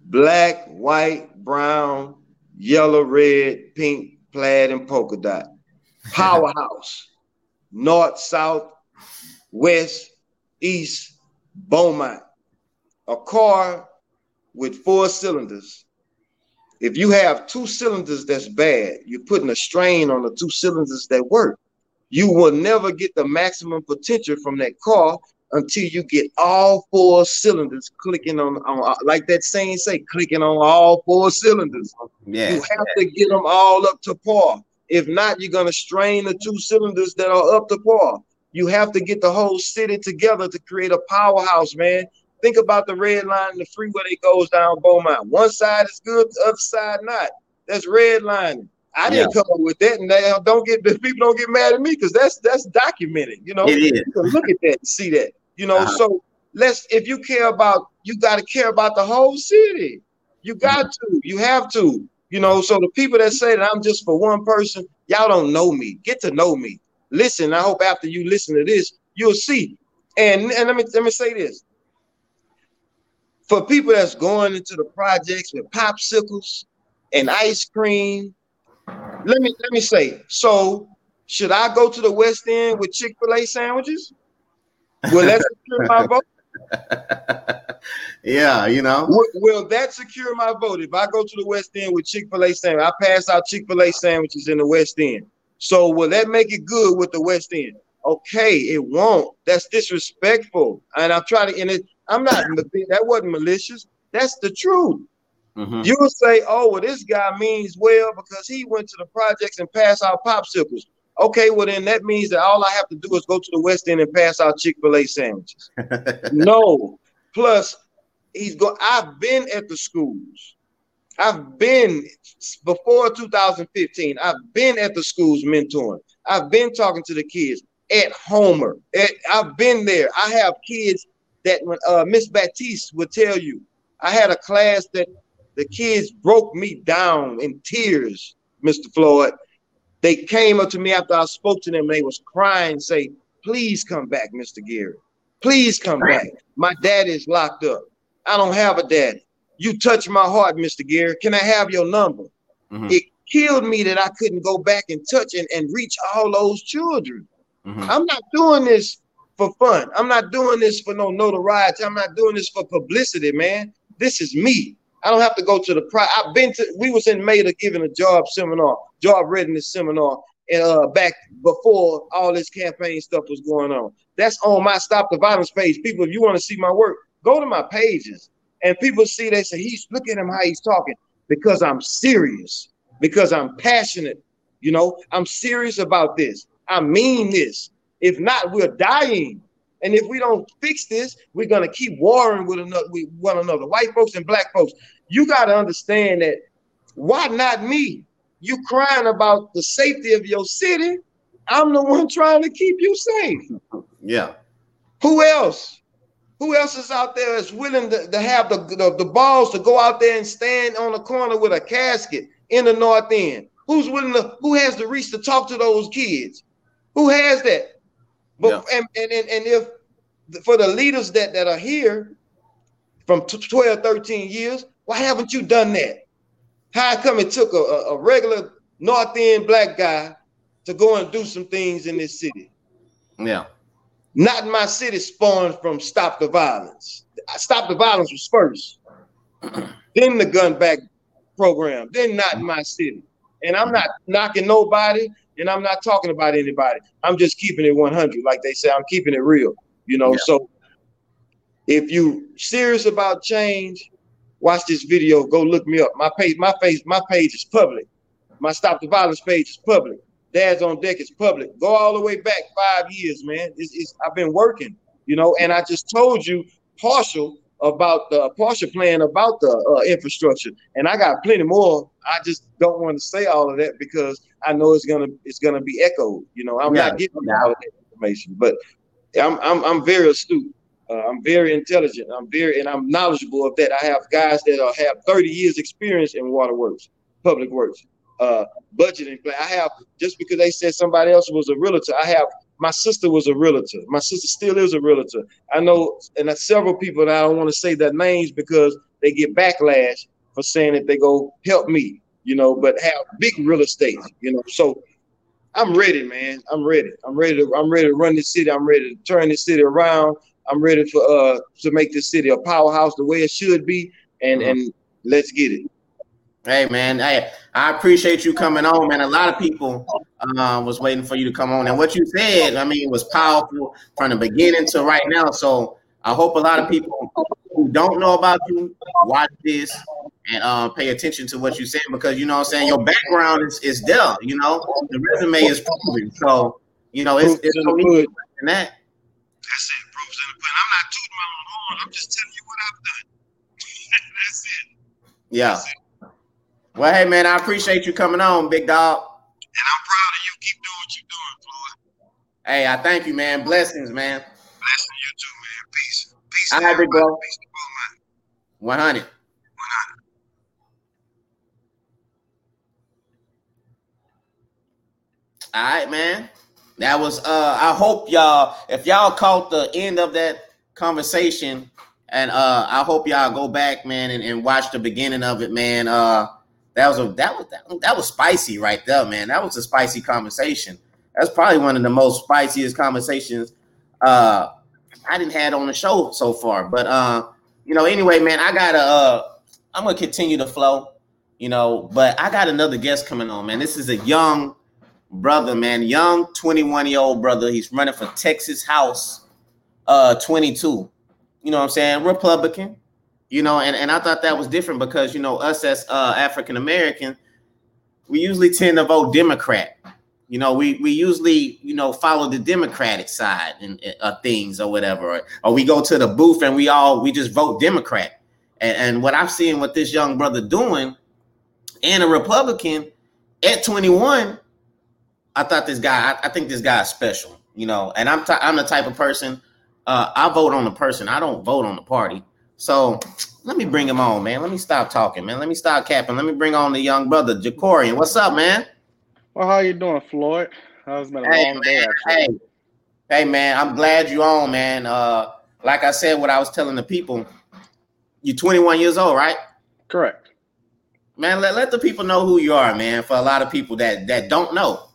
Black, white, brown, yellow, red, pink, plaid, and polka dot. Powerhouse. North, south, west, east, Beaumont. A car with 4 cylinders. If you have 2 cylinders that's bad, you're putting a strain on the 2 cylinders that work. You will never get the maximum potential from that car until you get all 4 cylinders clicking on like that saying say, clicking on all 4 cylinders. Yeah. You have to get them all up to par. If not, you're going to strain the 2 cylinders that are up to par. You have to get the whole city together to create a powerhouse, man. Think about the red line and the freeway that goes down Beaumont. One side is good, the other side not. That's red lining. I didn't come up with that, and people don't get mad at me because that's documented. You know, you can look at that and see that. You know, so if you care about, you got to care about the whole city. You got to, you have to, you know, so the people that say that I'm just for one person, y'all don't know me. Get to know me. Listen, I hope after you listen to this, you'll see. And let me say this. For people that's going into the projects with popsicles and ice cream, let me say, so should I go to the West End with Chick-fil-A sandwiches? Will that secure my vote? Yeah, you know. Will that secure my vote? If I go to the West End with Chick-fil-A sandwiches, I pass out Chick-fil-A sandwiches in the West End. So will that make it good with the West End? Okay, it won't. That's disrespectful. And that wasn't malicious. That's the truth. Mm-hmm. You'll say, oh, well, this guy means well because he went to the projects and passed out popsicles. Okay, well, then that means that all I have to do is go to the West End and pass out Chick-fil-A sandwiches. No. Plus, I've been at the schools. I've been before 2015. I've been at the schools mentoring. I've been talking to the kids at Homer. I've been there. I have kids that when Miss Baptiste would tell you, I had a class that the kids broke me down in tears, Mr. Floyd. They came up to me after I spoke to them and they was crying, say, please come back, Mr. Geary. Please come back. My dad is locked up. I don't have a daddy. You touched my heart, Mr. Geary. Can I have your number? Mm-hmm. It killed me that I couldn't go back and touch and reach all those children. Mm-hmm. I'm not doing this for fun. I'm not doing this for no notoriety. I'm not doing this for publicity, man. This is me. I don't have to go to the I've been to, we was in Maida giving a job seminar, job readiness seminar, and back before all this campaign stuff was going on. That's on my Stop the Violence page. People, if you want to see my work, go to my pages. And people see, they say, he's, look at him, how he's talking. Because I'm serious, because I'm passionate. You know, I'm serious about this. I mean this. If not, we're dying. And if we don't fix this, we're going to keep warring with one another, white folks and black folks. You got to understand that. Why not me? You crying about the safety of your city. I'm the one trying to keep you safe. Yeah. Who else? Who else is out there is willing to have the balls to go out there and stand on the corner with a casket in the North End? Who's willing to, who has the reach to talk to those kids? Who has that? But yeah. and if for the leaders that are here from 12, 13 years, why haven't you done that? How come it took a regular North End black guy to go and do some things in this city? Yeah. Not My City spawned from Stop the Violence. Stop the Violence was first. Then the Gun Back program. Then Not My City. And I'm not knocking nobody, and I'm not talking about anybody. I'm just keeping it 100. Like they say, I'm keeping it real. You know, yeah. So if you serious about change, watch this video. Go look me up. My page is public. My Stop the Violence page is public. Dad's on Deck is public. Go all the way back 5 years, man. I've been working, you know, and I just told you partial plan about the infrastructure, and I got plenty more. I just don't want to say all of that because I know it's gonna be echoed. You know, I'm not giving all of that information, but I'm very astute. I'm very intelligent. I'm knowledgeable of that. I have guys that have 30 years experience in waterworks, public works. Budgeting plan. I have, just because they said somebody else was a realtor, I have, my sister was a realtor. My sister still is a realtor. I know, and several people that I don't want to say their names because they get backlash for saying that they go help me, you know, but have big real estate, you know. So I'm ready, man. I'm ready. I'm ready to run this city. I'm ready to turn this city around. I'm ready for to make this city a powerhouse the way it should be, and let's get it. Hey, man, I appreciate you coming on, man. A lot of people was waiting for you to come on. And what you said, I mean, was powerful from the beginning to right now. So I hope a lot of people who don't know about you watch this and pay attention to what you said, because, you know what I'm saying, your background is there, you know. The resume is proven. So, you know, it's no need in that. That's it, proves in the pudding. I'm not tooting my own horn. I'm just telling you what I've done. That's it. Yeah. That's it. Well, hey, man, I appreciate you coming on, big dog. And I'm proud of you. Keep doing what you're doing, Floyd. Hey, I thank you, man. Blessings, man. Blessings you too, man. Peace. Peace. All right, big bro. Peace to Beaumont. 100. All right, man. That was, I hope y'all, if y'all caught the end of that conversation, and I hope y'all go back, man, and watch the beginning of it, man. That was spicy right there, man. That was a spicy conversation. That's probably one of the most spiciest conversations I didn't had on the show so far. But you know, anyway, man, I'm gonna continue the flow, you know. But I got another guest coming on, man. This is a young brother, man, young 21-year-old brother. He's running for Texas House 22. You know what I'm saying? Republican. You know, and I thought that was different because, you know, us as African-American, we usually tend to vote Democrat. You know, we usually, you know, follow the Democratic side and things or whatever. Or we go to the booth and we just vote Democrat. And what I've seen with this young brother doing, and a Republican at 21, I thought this guy, I think this guy is special, you know, and I'm the type of person, I vote on the person. I don't vote on the party. So let me bring him on, man. Let me stop talking, man. Let me stop capping. Let me bring on the young brother, Jacorian. What's up, man? Well, how you doing, Floyd? It's been a long day. Hey, man, I'm glad you're on, man. Like I said, what I was telling the people, you're 21 years old, right? Correct. Man, let the people know who you are, man, for a lot of people that don't know.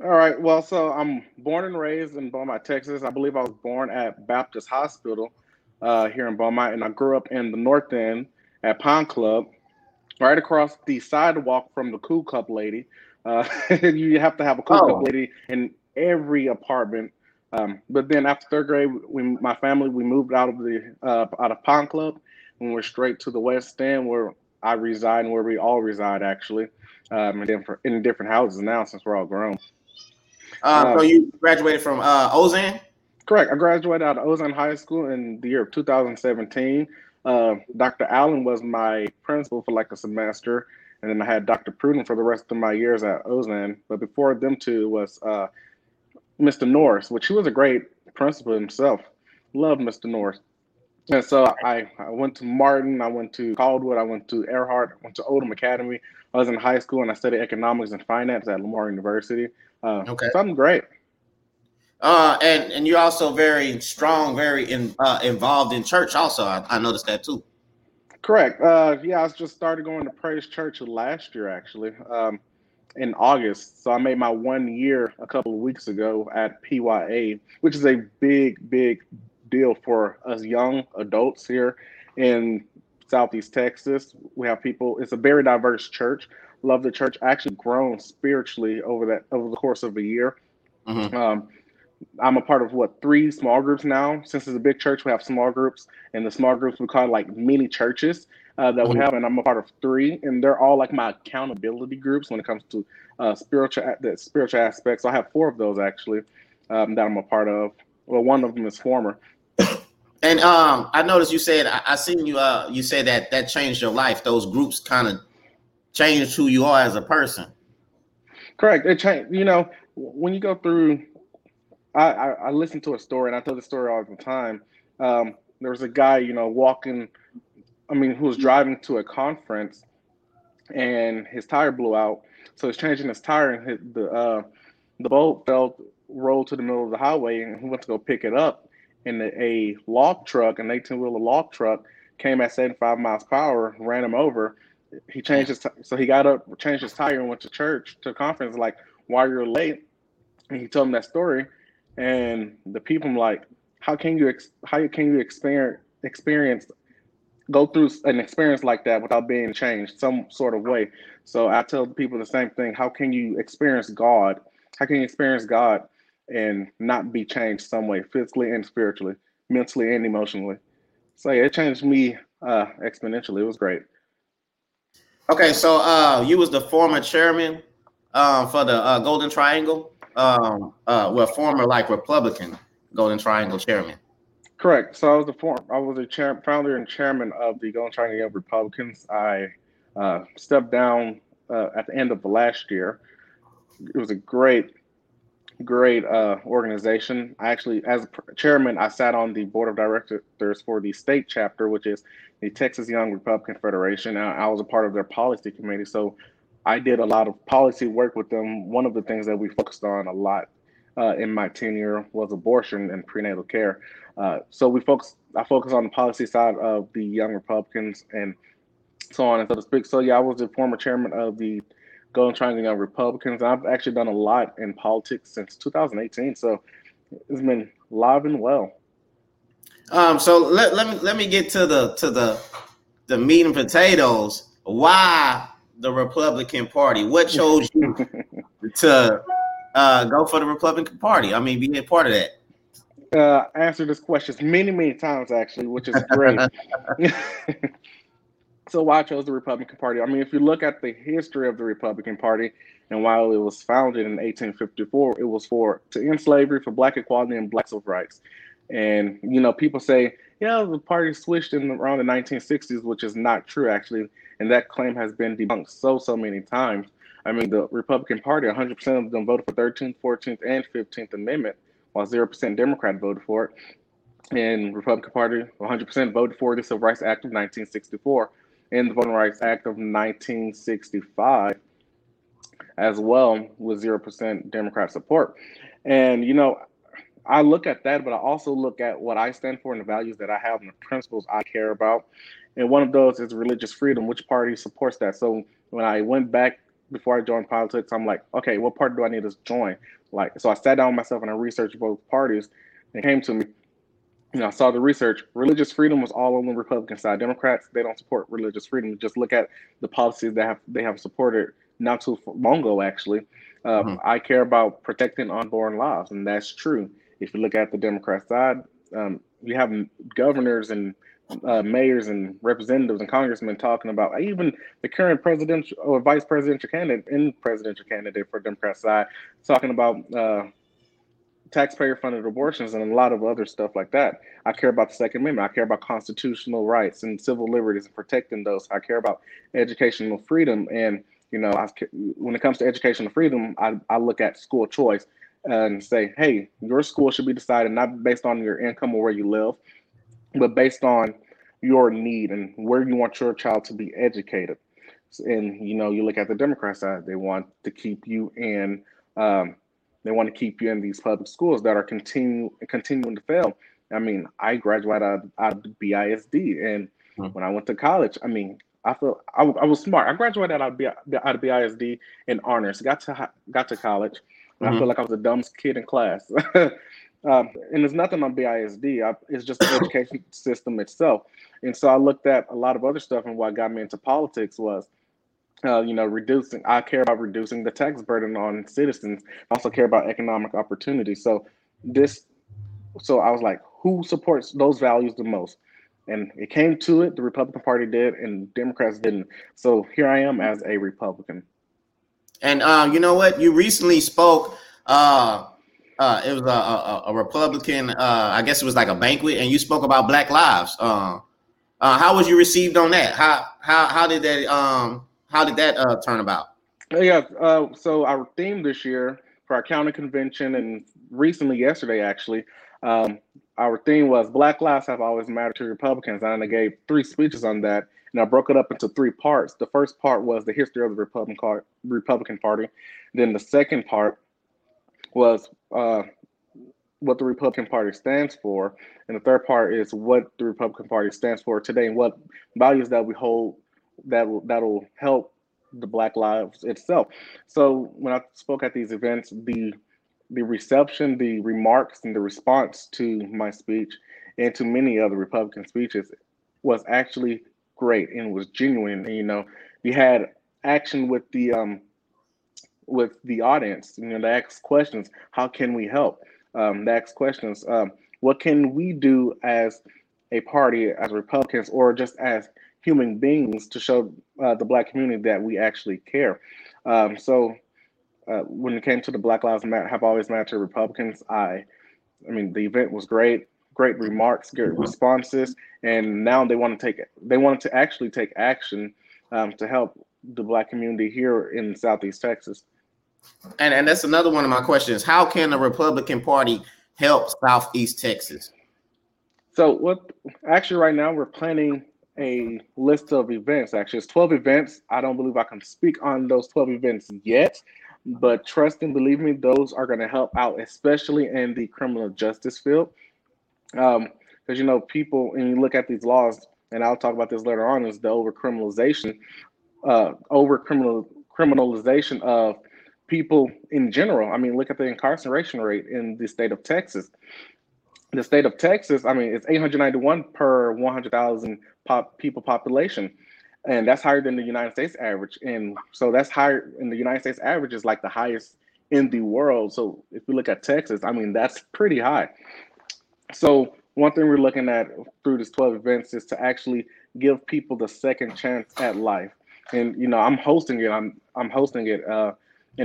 All right. Well, so I'm born and raised in Beaumont, Texas. I believe I was born at Baptist Hospital here in Beaumont, and I grew up in the North End at Pond Club, right across the sidewalk from the Cool Cup Lady. You have to have a Cool Cup Lady in every apartment. But then after third grade, my family moved out of Pond Club, and we're straight to the West End where I reside and where we all reside actually, and then in different houses now since we're all grown. So you graduated from Ozan? Correct. I graduated out of Ozan High School in the year of 2017. Dr. Allen was my principal for like a semester, and then I had Dr. Pruden for the rest of my years at Ozan. But before them two was Mr. Norris, which he was a great principal himself. Loved Mr. Norris. And so I went to Martin, I went to Caldwood, I went to Earhart, I went to Odom Academy. I was in high school and I studied economics and finance at Lamar University. So I'm great. And you're also very strong, very involved in church also. I noticed that too. Correct. I just started going to Praise Church last year actually. In August. So I made my 1 year a couple of weeks ago at PYA, which is a big, big deal for us young adults here in Southeast Texas. We have people, it's a very diverse church. Love the church. I actually grown spiritually over the course of a year. Mm-hmm. I'm a part of three small groups now. Since it's a big church, we have small groups, and the small groups we call it, like mini churches that we have, and I'm a part of three, and they're all like my accountability groups when it comes to spiritual aspects. So I have four of those actually that I'm a part of. Well, one of them is former. And I noticed you said I seen you. You said that changed your life. Those groups kind of changed who you are as a person. Correct. It changed. You know, when you go through. I listen to a story, and I tell the story all the time. There was a guy, you know, who was driving to a conference, and his tire blew out. So he's changing his tire, and the bolt rolled to the middle of the highway, and he went to go pick it up. And a log truck, an 18-wheeler log truck, came at 75 miles per hour, ran him over. He changed his so he got up, changed his tire, and went to church to a conference. Like, why you're late? And he told him that story. And the people were like, how can you go through an experience like that without being changed some sort of way? So I tell people the same thing. How can you experience God? How can you experience God and not be changed some way, physically and spiritually, mentally and emotionally? So yeah, it changed me exponentially. It was great. Okay, so you was the former chairman for the Golden Triangle? Former like Republican Golden Triangle chairman. Correct. So I was a founder and chairman of the Golden Triangle of Republicans. I stepped down at the end of the last year. It was a great, great organization. I actually, as chairman, I sat on the board of directors for the state chapter, which is the Texas Young Republican Federation. I was a part of their policy committee. So I did a lot of policy work with them. One of the things that we focused on a lot in my tenure was abortion and prenatal care. So I focused on the policy side of the Young Republicans and so on and so to speak. So yeah, I was the former chairman of the Golden Triangle Young Republicans. I've actually done a lot in politics since 2018. So it's been live and well. So let me get to the meat and potatoes. Why? The Republican Party. What chose you to go for the Republican Party? I mean, being a part of that. I answered this question many times, actually, which is great. So why I chose the Republican Party? I mean, if you look at the history of the Republican Party and why it was founded in 1854, it was to end slavery, for black equality and black civil rights. And, you know, people say yeah, the party switched in around the 1960s, which is not true, actually. And that claim has been debunked so many times. I mean, the Republican Party, 100% of them voted for 13th, 14th, and 15th Amendment, while 0% Democrat voted for it. And Republican Party, 100% voted for the Civil Rights Act of 1964 and the Voting Rights Act of 1965 as well, with 0% Democrat support. And, you know, I look at that, but I also look at what I stand for and the values that I have and the principles I care about. And one of those is religious freedom. Which party supports that? So when I went back before I joined politics, I'm like, okay, what party do I need to join? Like, so I sat down with myself and I researched both parties, and it came to me. You know, I saw the research. Religious freedom was all on the Republican side. Democrats, they don't support religious freedom. Just look at the policies that they have supported not too long ago, actually. I care about protecting unborn lives, and that's true. If you look at the Democrat side, you have governors and mayors and representatives and congressmen talking about, even the current presidential or vice presidential candidate and presidential candidate for Democrat side, talking about taxpayer-funded abortions and a lot of other stuff like that. I care about the Second Amendment. I care about constitutional rights and civil liberties and protecting those. I care about educational freedom. And, you know, when it comes to educational freedom, I look at school choice and say, hey, your school should be decided not based on your income or where you live, but based on your need and where you want your child to be educated. And, you know, you look at the Democrat side, they want to keep you in these public schools that are continuing to fail. I mean, I graduated out of BISD, and when I went to college, I mean, I feel I was smart. I graduated out of BISD in honors. Got to college, and I feel like I was the dumbest kid in class. And there's nothing on BISD. It's just the education system itself. And so I looked at a lot of other stuff, and what got me into politics was, I care about reducing the tax burden on citizens. I also care about economic opportunity. So I was like, who supports those values the most? And it came to it, the Republican Party did, and Democrats didn't. So here I am as a Republican. And you know what? You recently spoke, it was a Republican, I guess it was like a banquet, and you spoke about Black Lives. How was you received on that? How did that turn about? Yeah, so our theme this year for our county convention, and recently yesterday actually, our theme was Black Lives Have Always Mattered to Republicans. And I gave three speeches on that, and I broke it up into three parts. The first part was the history of the Republican Party. Then the second part was what the Republican Party stands for. And the third part is what the Republican Party stands for today and what values that we hold that'll help the Black lives itself. So when I spoke at these events, the reception, the remarks, and the response to my speech and to many other Republican speeches was actually great and was genuine. And, you know, you had action with the audience. You know, they asked questions. How can we help? They asked questions. What can we do as a party, as Republicans, or just as human beings to show the Black community that we actually care? So when it came to the Black Lives Matter, Have Always Mattered to Republicans, I mean, the event was great remarks, great responses, and now they wanted to actually take action to help the Black community here in Southeast Texas. And that's another one of my questions. How can the Republican Party help Southeast Texas? So right now we're planning a list of events. Actually, it's 12 events. I don't believe I can speak on those 12 events yet, but trust and believe me, those are going to help out, especially in the criminal justice field. Because, you know, people, and you look at these laws, and I'll talk about this later on, is the overcriminalization of people in general. I mean, look at the incarceration rate in the state of Texas. The state of Texas, I mean, it's 891 per 100,000 people population, and that's higher than the United States average. And so that's higher, and the United States average is like the highest in the world. So if you look at Texas, I mean, that's pretty high. So one thing we're looking at through these 12 events is to actually give people the second chance at life. And, you know, I'm hosting it. And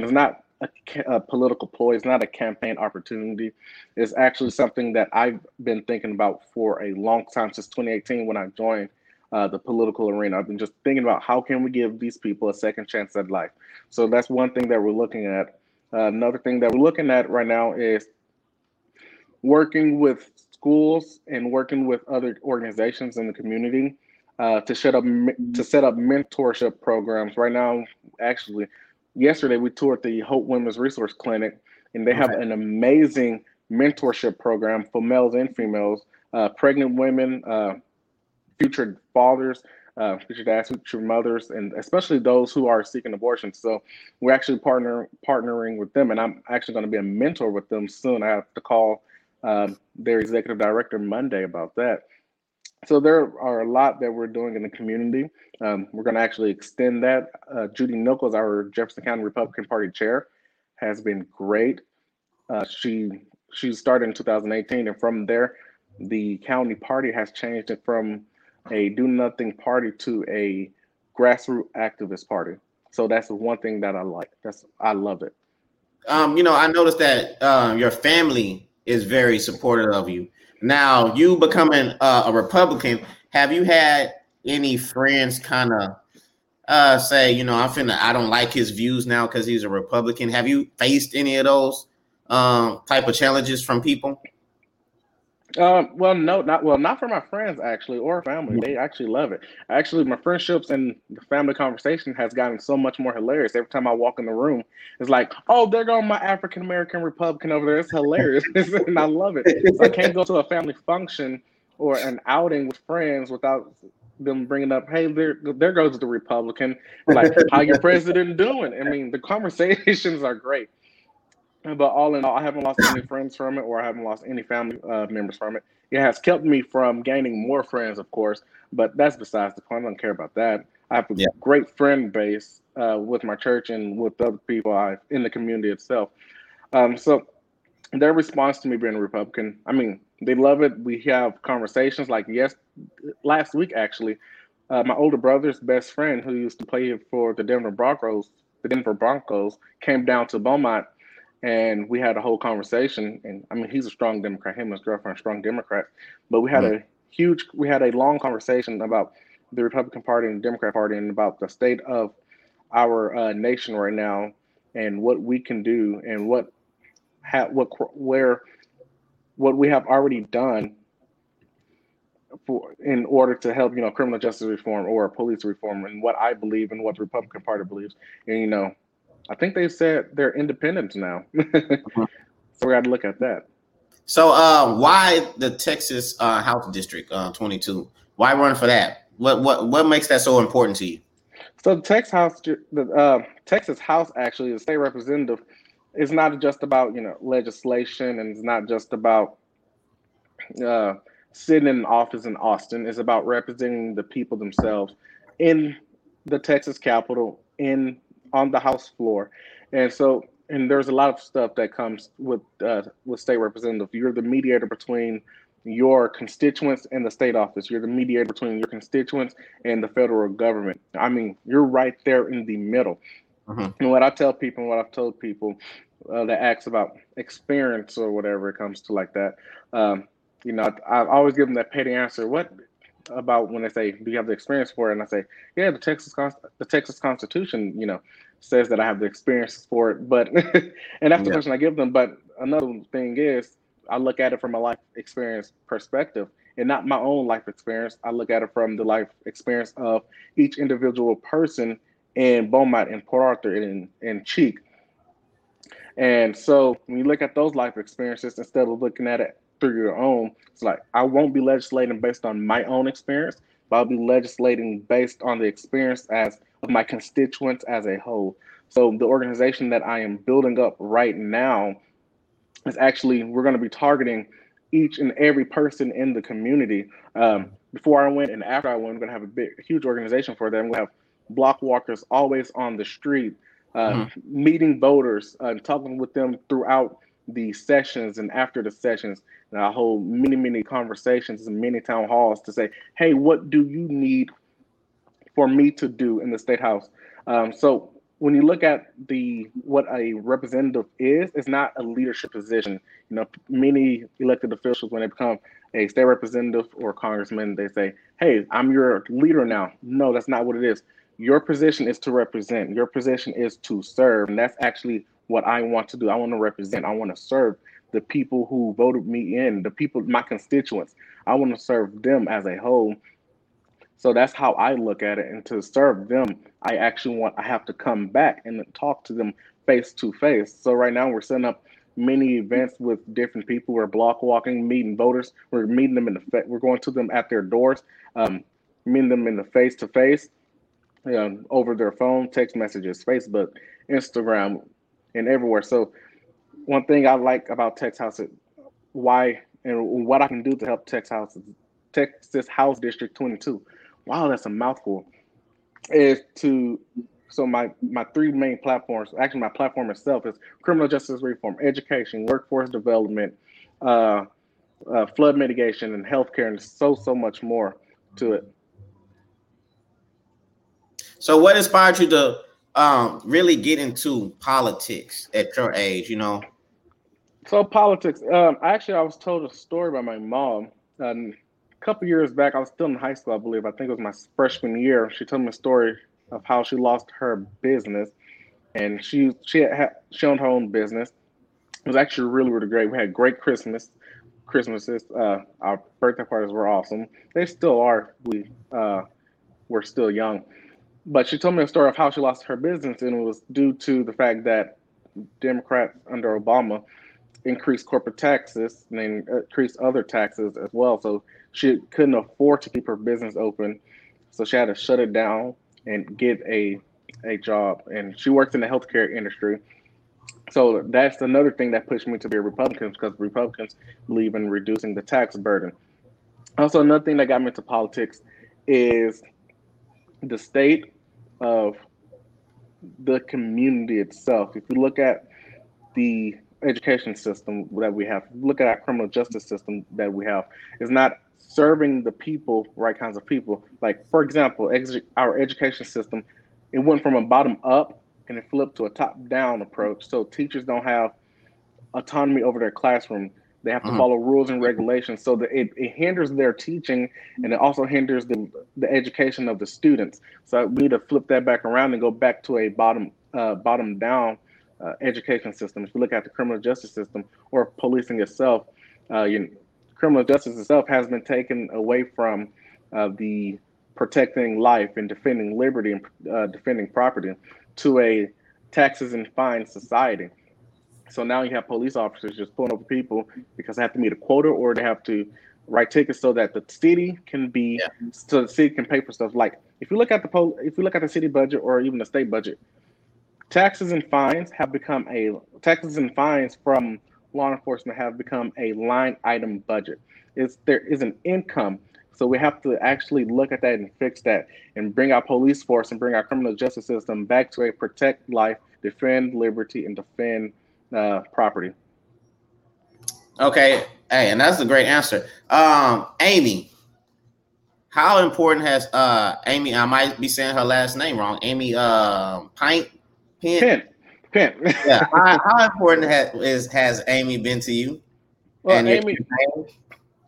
it's not a political ploy. It's not a campaign opportunity. It's actually something that I've been thinking about for a long time, since 2018 when I joined the political arena. I've been just thinking about how can we give these people a second chance at life. So that's one thing that we're looking at. Another thing that we're looking at right now is working with schools and working with other organizations in the community to set up mentorship programs. Right now, actually, yesterday we toured the Hope Women's Resource Clinic, and they have an amazing mentorship program for males and females, pregnant women, future fathers, future dads, future mothers, and especially those who are seeking abortion. So we're actually partnering with them, and I'm actually going to be a mentor with them soon. I have to call their executive director Monday about that. So there are a lot that we're doing in the community. We're going to actually extend that. Judy Nichols, our Jefferson County Republican Party chair, has been great. She started in 2018, and from there, the county party has changed it from a do-nothing party to a grassroots activist party. So that's the one thing that I like. I love it. I noticed that your family is very supportive of you. Now, you becoming a Republican, have you had any friends kind of say, I don't like his views now because he's a Republican? Have you faced any of those type of challenges from people? Well, no, not for my friends, actually, or family. They actually love it. Actually, my friendships and the family conversation has gotten so much more hilarious. Every time I walk in the room, it's like, oh, there goes my African-American Republican over there. It's hilarious. And I love it. So I can't go to a family function or an outing with friends without them bringing up, hey, there goes the Republican. Like, how your president doing? I mean, the conversations are great. But all in all, I haven't lost any friends from it, or I haven't lost any family members from it. It has kept me from gaining more friends, of course, but that's besides the point. I don't care about that. I have a great friend base with my church and with other people in the community itself. So their response to me being a Republican, I mean, they love it. We have conversations like last week, actually, my older brother's best friend who used to play for the Denver Broncos, came down to Beaumont. And we had a whole conversation, and I mean, he's a strong Democrat, him and his girlfriend are strong Democrats, but we had a long conversation about the Republican Party and the Democrat Party and about the state of our nation right now and what we can do and what we have already done in order to help, criminal justice reform or police reform, and what I believe and what the Republican Party believes. And, I think they said they're independents now. So we got to look at that. So why the Texas House District 22? Why run for that? What makes that so important to you? So the Texas House, actually, the state representative, is not just about, legislation, and it's not just about sitting in an office in Austin. It's about representing the people themselves in the Texas Capitol, on the House floor. And there's a lot of stuff that comes with state representative. You're the mediator between your constituents and the state office. You're the mediator between your constituents and the federal government. I mean, you're right there in the middle. Mm-hmm. And what I tell people and what I've told people that asks about experience or whatever it comes to like that, I always give them that petty answer. What about when they say, do you have the experience for it? And I say, yeah, the Texas Constitution, says that I have the experience for it. But, and that's the question I give them. But another thing is, I look at it from a life experience perspective and not my own life experience. I look at it from the life experience of each individual person in Beaumont and Port Arthur and in Cheek. And so when you look at those life experiences, instead of looking at it through your own, it's like, I won't be legislating based on my own experience, but I'll be legislating based on the experience of my constituents as a whole. So the organization that I am building up right now is actually, we're going to be targeting each and every person in the community. Before I went and after I went, we're going to have a huge organization for them. We'll have block walkers always on the street, meeting voters, talking with them throughout the sessions and after the sessions. And I hold many, many conversations and many town halls to say, hey, what do you need for me to do in the state house? So when you look at the what a representative is, it's not a leadership position. You know, many elected officials, when they become a state representative or congressman, they say, hey, I'm your leader now. No, that's not what it is. Your position is to represent. Your position is to serve. And that's actually what I want to do. I want to represent. I want to serve the people who voted me in, the people, my constituents. I want to serve them as a whole. So that's how I look at it. And to serve them, I have to come back and talk to them face to face. So right now we're setting up many events with different people. We're block walking, meeting voters. We're meeting them we're going to them at their doors, meeting them in the face to face, over their phone, text messages, Facebook, Instagram, and everywhere. So one thing I like about Texas House is why and what I can do to help Texas House District 22. Wow, that's a mouthful. So my three main platforms, actually my platform itself is criminal justice reform, education, workforce development, flood mitigation, and healthcare, and so much more to it. So what inspired you to really get into politics at your age, you know? So politics, I was told a story by my mom. Couple years back, I was still in high school, I believe. I think it was my freshman year. She told me a story of how she lost her business, and she owned her own business. It was actually really great. We had great Christmases. Our birthday parties were awesome. They still are. We're still young, but she told me a story of how she lost her business, and it was due to the fact that Democrats under Obama increased corporate taxes and then increased other taxes as well. So she couldn't afford to keep her business open, so she had to shut it down and get a job. And she worked in the healthcare industry. So that's another thing that pushed me to be a Republican, because Republicans believe in reducing the tax burden. Also, another thing that got me into politics is the state of the community itself. If you look at the education system that we have, look at our criminal justice system that we have, it's not serving the people, right kinds of people. Like, for example, our education system, it went from a bottom up and it flipped to a top down approach. So teachers don't have autonomy over their classroom. They have to follow rules and regulations, so that it hinders their teaching, and it also hinders the education of the students. So we need to flip that back around and go back to a bottom down education system. If you look at the criminal justice system or policing itself, criminal justice itself has been taken away from the protecting life and defending liberty and defending property to a taxes and fines society. So now you have police officers just pulling over people because they have to meet a quota, or they have to write tickets so that the city can so the city can pay for stuff. Like, if you look at if you look at the city budget or even the state budget, taxes and fines from law enforcement have become a line item budget. There is an income. So we have to actually look at that and fix that, and bring our police force and bring our criminal justice system back to a protect life, defend liberty, and defend property. Okay. Hey, and that's a great answer. Amy, how important has Amy, I might be saying her last name wrong, Amy Pint. Yeah. How important has Amy been to you? Well,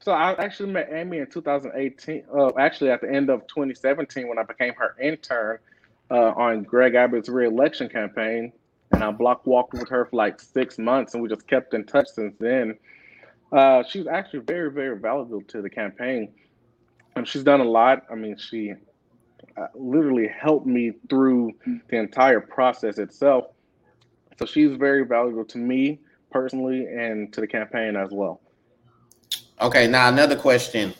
so I actually met Amy in 2018. Actually, at the end of 2017, when I became her intern on Greg Abbott's re-election campaign, and I block walked with her for like 6 months, and we just kept in touch since then. She was actually very, very valuable to the campaign, and she's done a lot. I mean, she literally helped me through the entire process itself. So she's very valuable to me personally and to the campaign as well. Okay, now another question.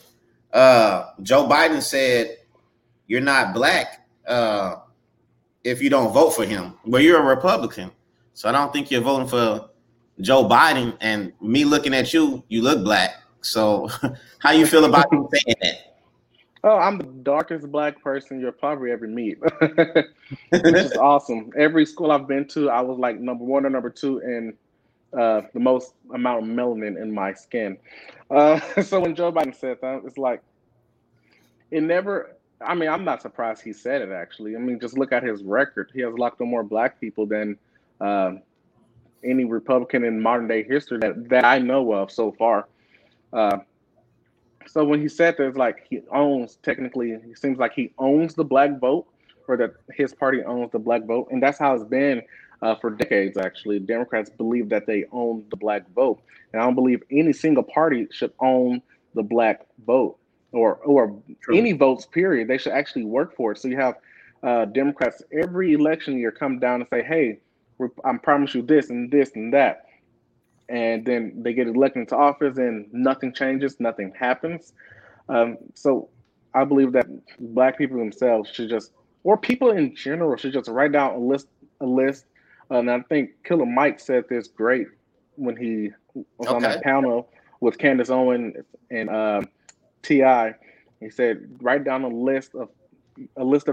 Joe Biden said you're not black if you don't vote for him. Well, you're a Republican, so I don't think you're voting for Joe Biden. And me looking at you, you look black. So how you feel about him saying that? Oh, I'm the darkest black person you'll probably ever meet, which is awesome. Every school I've been to, I was like number one or number two in the most amount of melanin in my skin. So when Joe Biden said that, it's like, I mean, I'm not surprised he said it, actually. I mean, just look at his record. He has locked up more black people than any Republican in modern day history that I know of so far. So when he said that, it's like he owns, technically, it seems like he owns the black vote, or that his party owns the black vote. And that's how it's been for decades, actually. Democrats believe that they own the black vote. And I don't believe any single party should own the black vote. Or True. Any votes, period. They should actually work for it. So you have Democrats every election year come down and say, hey, I promise you this and this and that. And then they get elected into office and nothing changes, nothing happens. So I believe that black people themselves should just, or people in general should just write down a list. And I think Killer Mike said this great when he was on that panel with Candace Owens and T.I. He said, write down a list of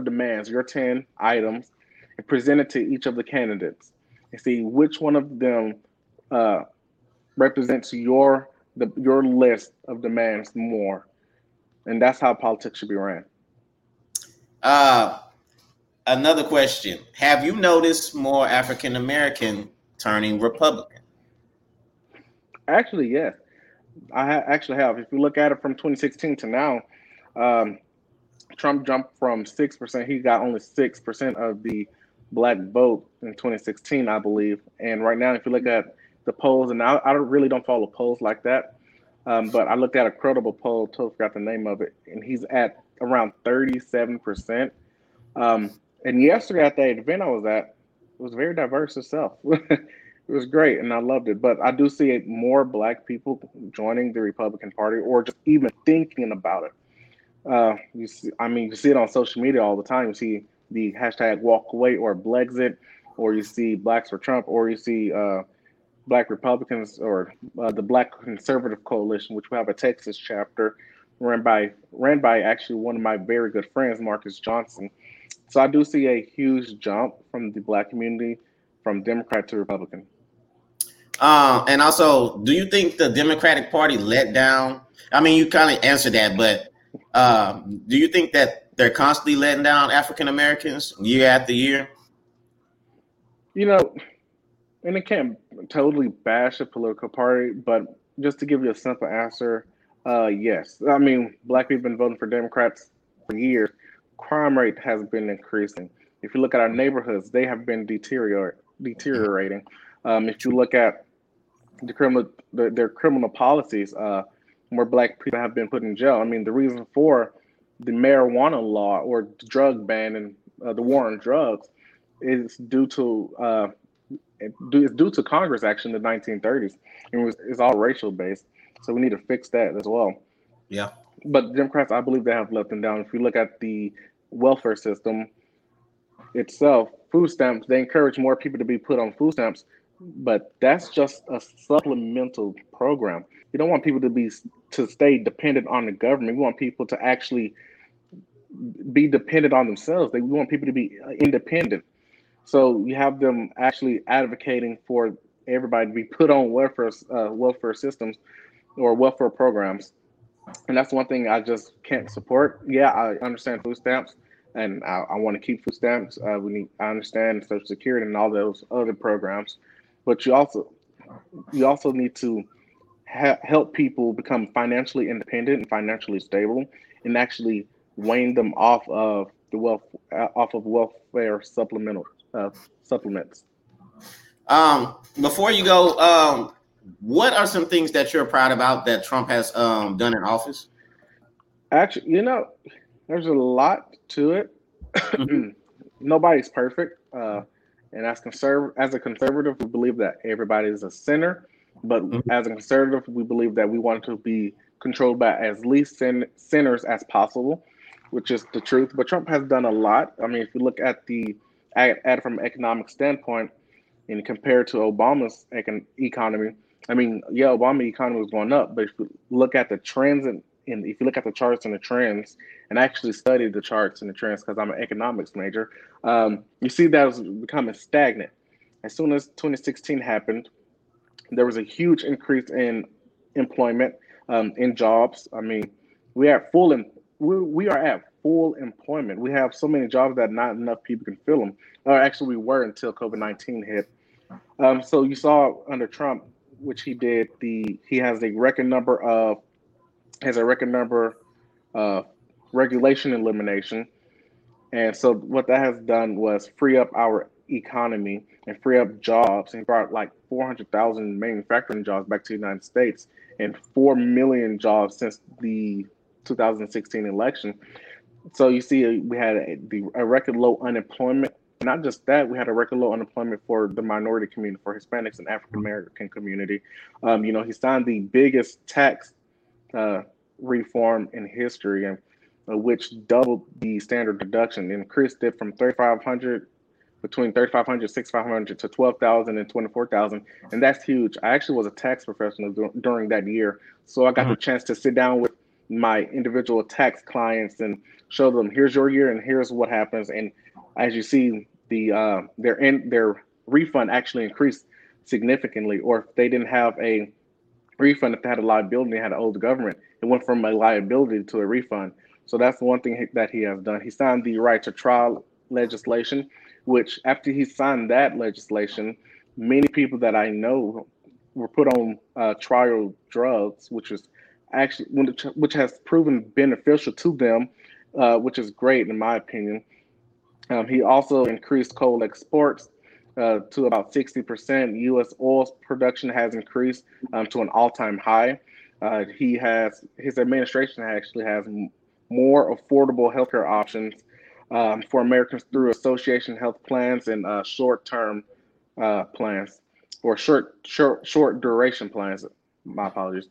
demands, your 10 items, and present it to each of the candidates, and see which one of them represents your list of demands more. And that's how politics should be ran. Another question: have you noticed more African American turning Republican? Actually, yes. I actually have. If you look at it from 2016 to now, Trump jumped from 6%. He got only 6% of the black vote in 2016, I believe. And right now, if you look at the polls, and I really don't follow polls like that, but I looked at a credible poll, totally forgot the name of it, and he's at around 37%. And yesterday at that event I was at, it was very diverse itself. It was great, and I loved it. But I do see more black people joining the Republican Party, or just even thinking about it. You see it on social media all the time. You see the hashtag walk away or Blexit, or you see Blacks for Trump, or you see Black Republicans, or the Black Conservative Coalition, which we have a Texas chapter ran by actually one of my very good friends, Marcus Johnson. So I do see a huge jump from the black community, from Democrat to Republican. And also, do you think the Democratic Party let down? I mean, you kind of answered that, but do you think that they're constantly letting down African Americans year after year? You know, and it can't totally bash a political party, but just to give you a simple answer, yes. I mean, black people have been voting for Democrats for years. Crime rate has been increasing. If you look at our neighborhoods, they have been deteriorating. If you look at their criminal policies, more black people have been put in jail. I mean, the reason for the marijuana law or drug ban and the war on drugs is due to Congress action in the 1930s. It's all racial based, so we need to fix that as well. Yeah. But Democrats, I believe they have let them down. If you look at the welfare system itself, food stamps, they encourage more people to be put on food stamps, but that's just a supplemental program. You don't want people to stay dependent on the government. We want people to actually be dependent on themselves. We want people to be independent. So you have them actually advocating for everybody to be put on welfare systems or welfare programs. And that's one thing I just can't support. Yeah, I understand food stamps. And I want to keep food stamps. I understand Social Security and all those other programs, but you also need to help people become financially independent and financially stable, and actually wean them off of welfare supplements. Before you go, what are some things that you're proud about that Trump has done in office? Actually, you know, there's a lot to it. Mm-hmm. Nobody's perfect, and as a conservative, we believe that everybody is a sinner. But mm-hmm. as a conservative, we believe that we want to be controlled by as least sinners as possible, which is the truth. But Trump has done a lot. I mean, if you look at it from an economic standpoint, and compared to Obama's economy, I mean, yeah, Obama's economy was going up, but if you look at the trends and if you look at the charts and the trends, and I actually studied the charts and the trends because I'm an economics major, you see that it was becoming stagnant. As soon as 2016 happened, there was a huge increase in employment, in jobs. I mean, we are at full employment. We have so many jobs that not enough people can fill them. Or actually, we were until COVID-19 hit. So you saw under Trump, which he did, he has a record number of regulation elimination. And so what that has done was free up our economy and free up jobs, and brought like 400,000 manufacturing jobs back to the United States and 4 million jobs since the 2016 election. So you see, we had a record low unemployment. Not just that, we had a record low unemployment for the minority community, for Hispanics and African-American community. He signed the biggest tax reform in history, and which doubled the standard deduction, increased it from $3,500, $6,500 to $12,000 and $24,000. And that's huge. I actually was a tax professional during that year. So I got the chance to sit down with my individual tax clients and show them, here's your year and here's what happens. And as you see, their refund actually increased significantly. Or if they didn't have a refund, if they had a liability, they had an old government, it went from a liability to a refund. So that's one thing that he has done. He signed the right to trial legislation, which after he signed that legislation, many people that I know were put on trial drugs, which has proven beneficial to them, which is great in my opinion. He also increased coal exports to about 60%. U.S. oil production has increased to an all-time high. His administration actually has more affordable healthcare options for Americans through association health plans and short-term plans, or short duration plans. My apologies.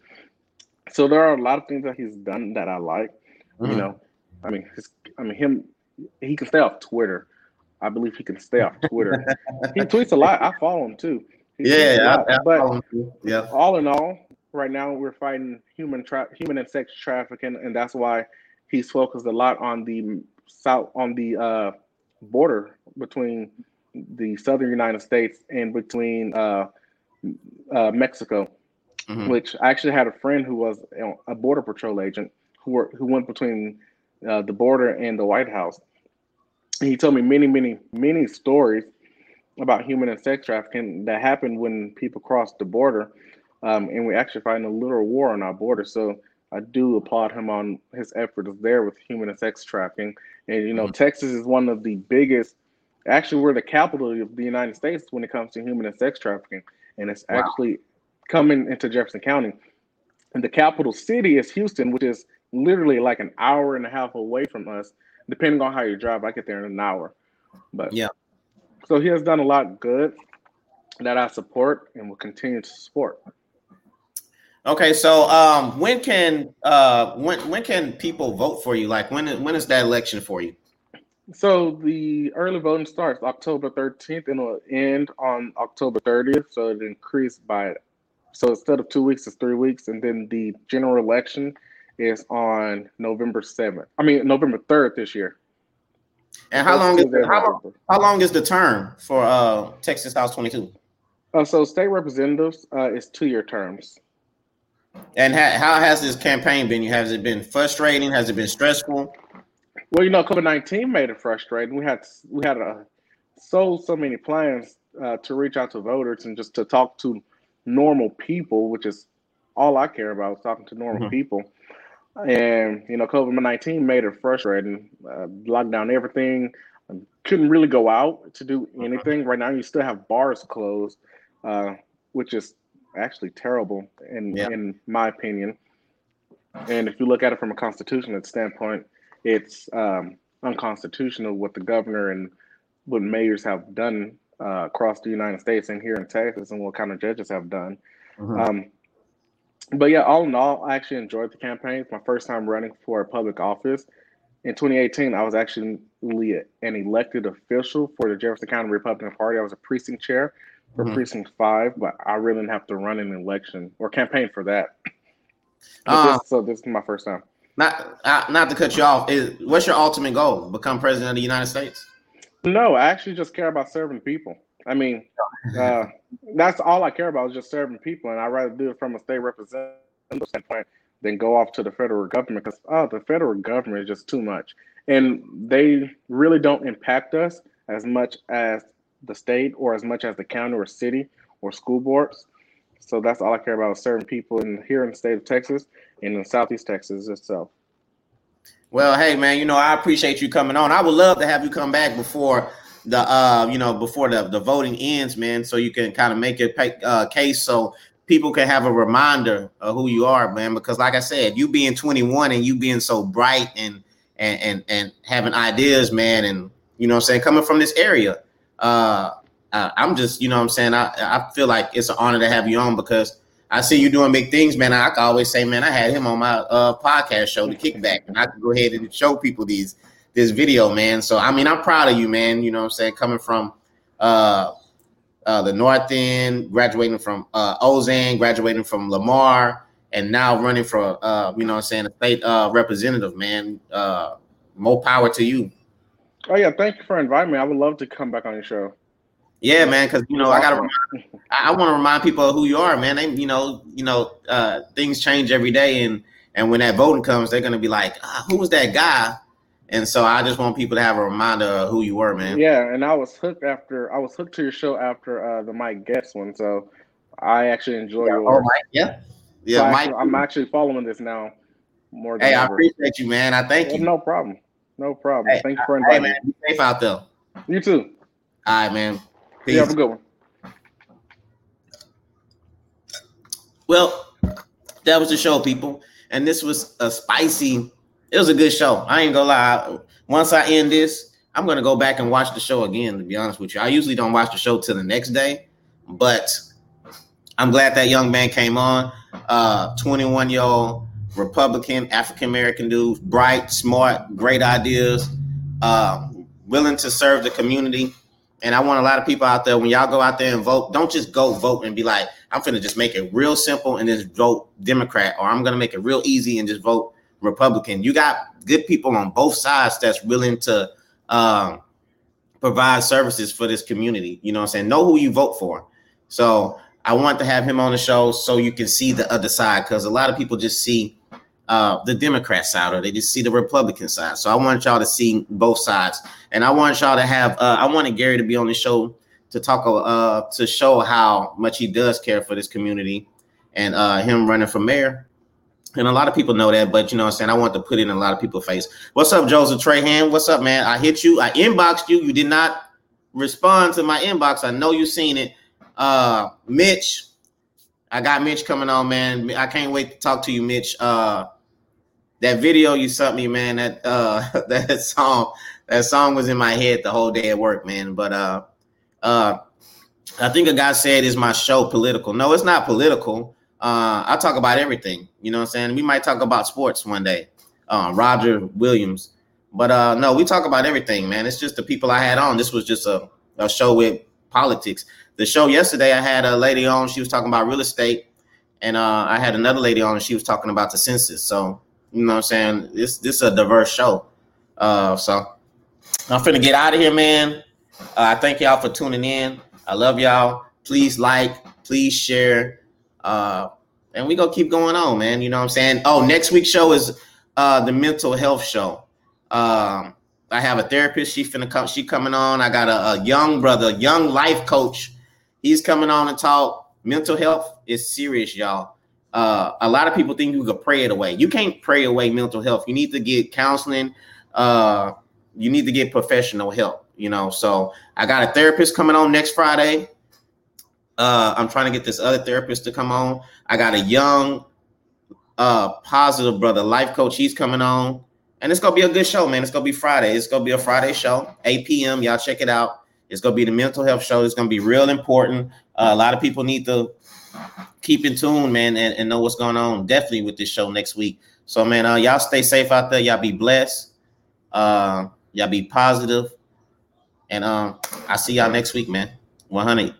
So there are a lot of things that he's done that I like. Mm-hmm. He can stay off Twitter. I believe he can stay off Twitter. He tweets a lot. I follow him too. I follow him too. All in all, right now we're fighting human and sex trafficking, and that's why he's focused a lot on the border between the southern United States and between Mexico. Mm-hmm. Which I actually had a friend who was a border patrol agent who went between the border and the White House. He told me many, many, many stories about human and sex trafficking that happened when people crossed the border, and we're actually fighting a literal war on our border. So I do applaud him on his efforts there with human and sex trafficking. And, mm-hmm. Texas is one of the biggest, actually we're the capital of the United States when it comes to human and sex trafficking. And it's actually coming into Jefferson County. And the capital city is Houston, which is literally like an hour and a half away from us. Depending on how you drive, I get there in an hour. But yeah, so he has done a lot good that I support and will continue to support. Okay, so when can people vote for you? Like when is that election for you? So the early voting starts October 13th and it'll end on October 30th. So it increased by, so instead of 2 weeks, it's 3 weeks, and then the general election is on November 3rd this year. And how long is the term for Texas House 22? So state representatives is 2-year terms. And how has this campaign been? Has it been frustrating? Has it been stressful? Well, COVID-19 made it frustrating. We had so many plans to reach out to voters and just to talk to normal people, which is all I care about, is talking to normal mm-hmm. people. And, COVID-19 made it frustrating. Locked down everything. Couldn't really go out to do anything. Right now, you still have bars closed, which is actually terrible in my opinion. And if you look at it from a constitutional standpoint, it's unconstitutional what the governor and what mayors have done across the United States and here in Texas, and what kind of judges have done. Mm-hmm. But yeah, all in all, I actually enjoyed the campaign. It's my first time running for a public office. In 2018, I was actually an elected official for the Jefferson County Republican Party. I was a precinct chair for mm-hmm. Precinct 5, but I really didn't have to run an election or campaign for that. So this is my first time. Not to cut you off, what's your ultimate goal? Become president of the United States? No, I actually just care about serving people. That's all I care about, is just serving people, and I'd rather do it from a state representative standpoint than go off to the federal government, because the federal government is just too much. And they really don't impact us as much as the state or as much as the county or city or school boards. So that's all I care about, serving people in here in the state of Texas and in Southeast Texas itself. Well, hey, man, you know, I appreciate you coming on. I would love to have you come back before the, you know, before the voting ends, man, so you can kind of make your case so people can have a reminder of who you are, man, because like I said, you being 21 and you being so bright and having ideas, man, and, you know what I'm saying, coming from this area, I'm just, you know what I'm saying, I feel like it's an honor to have you on because I see you doing big things, man. I can always say, man, I had him on my podcast show, The Kickback, and I can go ahead and show people this video, man. So, I mean, I'm proud of you, man, you know what I'm saying, coming from the North End, graduating from Ozan, graduating from Lamar, and now running for, you know what I'm saying, a state representative, man. More power to you. Oh, yeah, thank you for inviting me. I would love to come back on your show. Yeah, man, because you know I want to remind people of who you are, man. They, things change every day, and when that voting comes, they're gonna be like, who was that guy? And so I just want people to have a reminder of who you were, man. Yeah, and I was hooked to your show after the Mike Guest one, so I actually enjoy your work. Right, yeah. So Mike, I'm actually following this now more than ever. I appreciate you, man. I thank you. No problem. Hey, thank you for inviting me. Be safe out there. You too. All right, man. Peace. Yeah, have a good one. Well, that was the show, people. And this was it was a good show. I ain't gonna lie. Once I end this, I'm gonna go back and watch the show again, to be honest with you. I usually don't watch the show till the next day, but I'm glad that young man came on. 21-year-old Republican, African-American dude, bright, smart, great ideas, willing to serve the community. And I want a lot of people out there, when y'all go out there and vote, don't just go vote and be like, I'm finna just make it real simple and just vote Democrat, or I'm gonna make it real easy and just vote Republican. You got good people on both sides that's willing to provide services for this community. You know what I'm saying? Know who you vote for. So I want to have him on the show so you can see the other side, because a lot of people just see the Democrat side, or they just see the Republican side. So I want y'all to see both sides, and I want y'all to have. I wanted Gary to be on the show to talk to show how much he does care for this community, and him running for mayor. And a lot of people know that, but you know what I'm saying, I want to put it in a lot of people's face. What's up, Joseph Trahan? What's up, man? I hit you. I inboxed you. You did not respond to my inbox. I know you seen it. Mitch. I got Mitch coming on, man. I can't wait to talk to you, Mitch. That video you sent me, man, that song was in my head the whole day at work, man. But I think a guy said, is my show political? No, it's not political. I talk about everything. You know what I'm saying? We might talk about sports one day, Roger Williams. But no, we talk about everything, man. It's just the people I had on. This was just a show with politics. The show yesterday, I had a lady on. She was talking about real estate, and I had another lady on. And she was talking about the census. So you know what I'm saying. This is a diverse show. So I'm finna get out of here, man. I thank y'all for tuning in. I love y'all. Please like, please share, and we gonna keep going on, man. You know what I'm saying. Oh, next week's show is the mental health show. I have a therapist. She coming on. I got a young brother, young life coach. He's coming on and talk. Mental health is serious, y'all. A lot of people think you could pray it away. You can't pray away mental health. You need to get counseling. You need to get professional help, you know. So I got a therapist coming on next Friday. I'm trying to get this other therapist to come on. I got a young, positive brother, life coach. He's coming on. And it's going to be a good show, man. It's going to be Friday. It's going to be a Friday show, 8 p.m. Y'all check it out. It's going to be the mental health show. It's going to be real important. A lot of people need to keep in tune, man, and know what's going on definitely with this show next week. So, man, y'all stay safe out there. Y'all be blessed. Y'all be positive. And I'll see y'all next week, man. 100.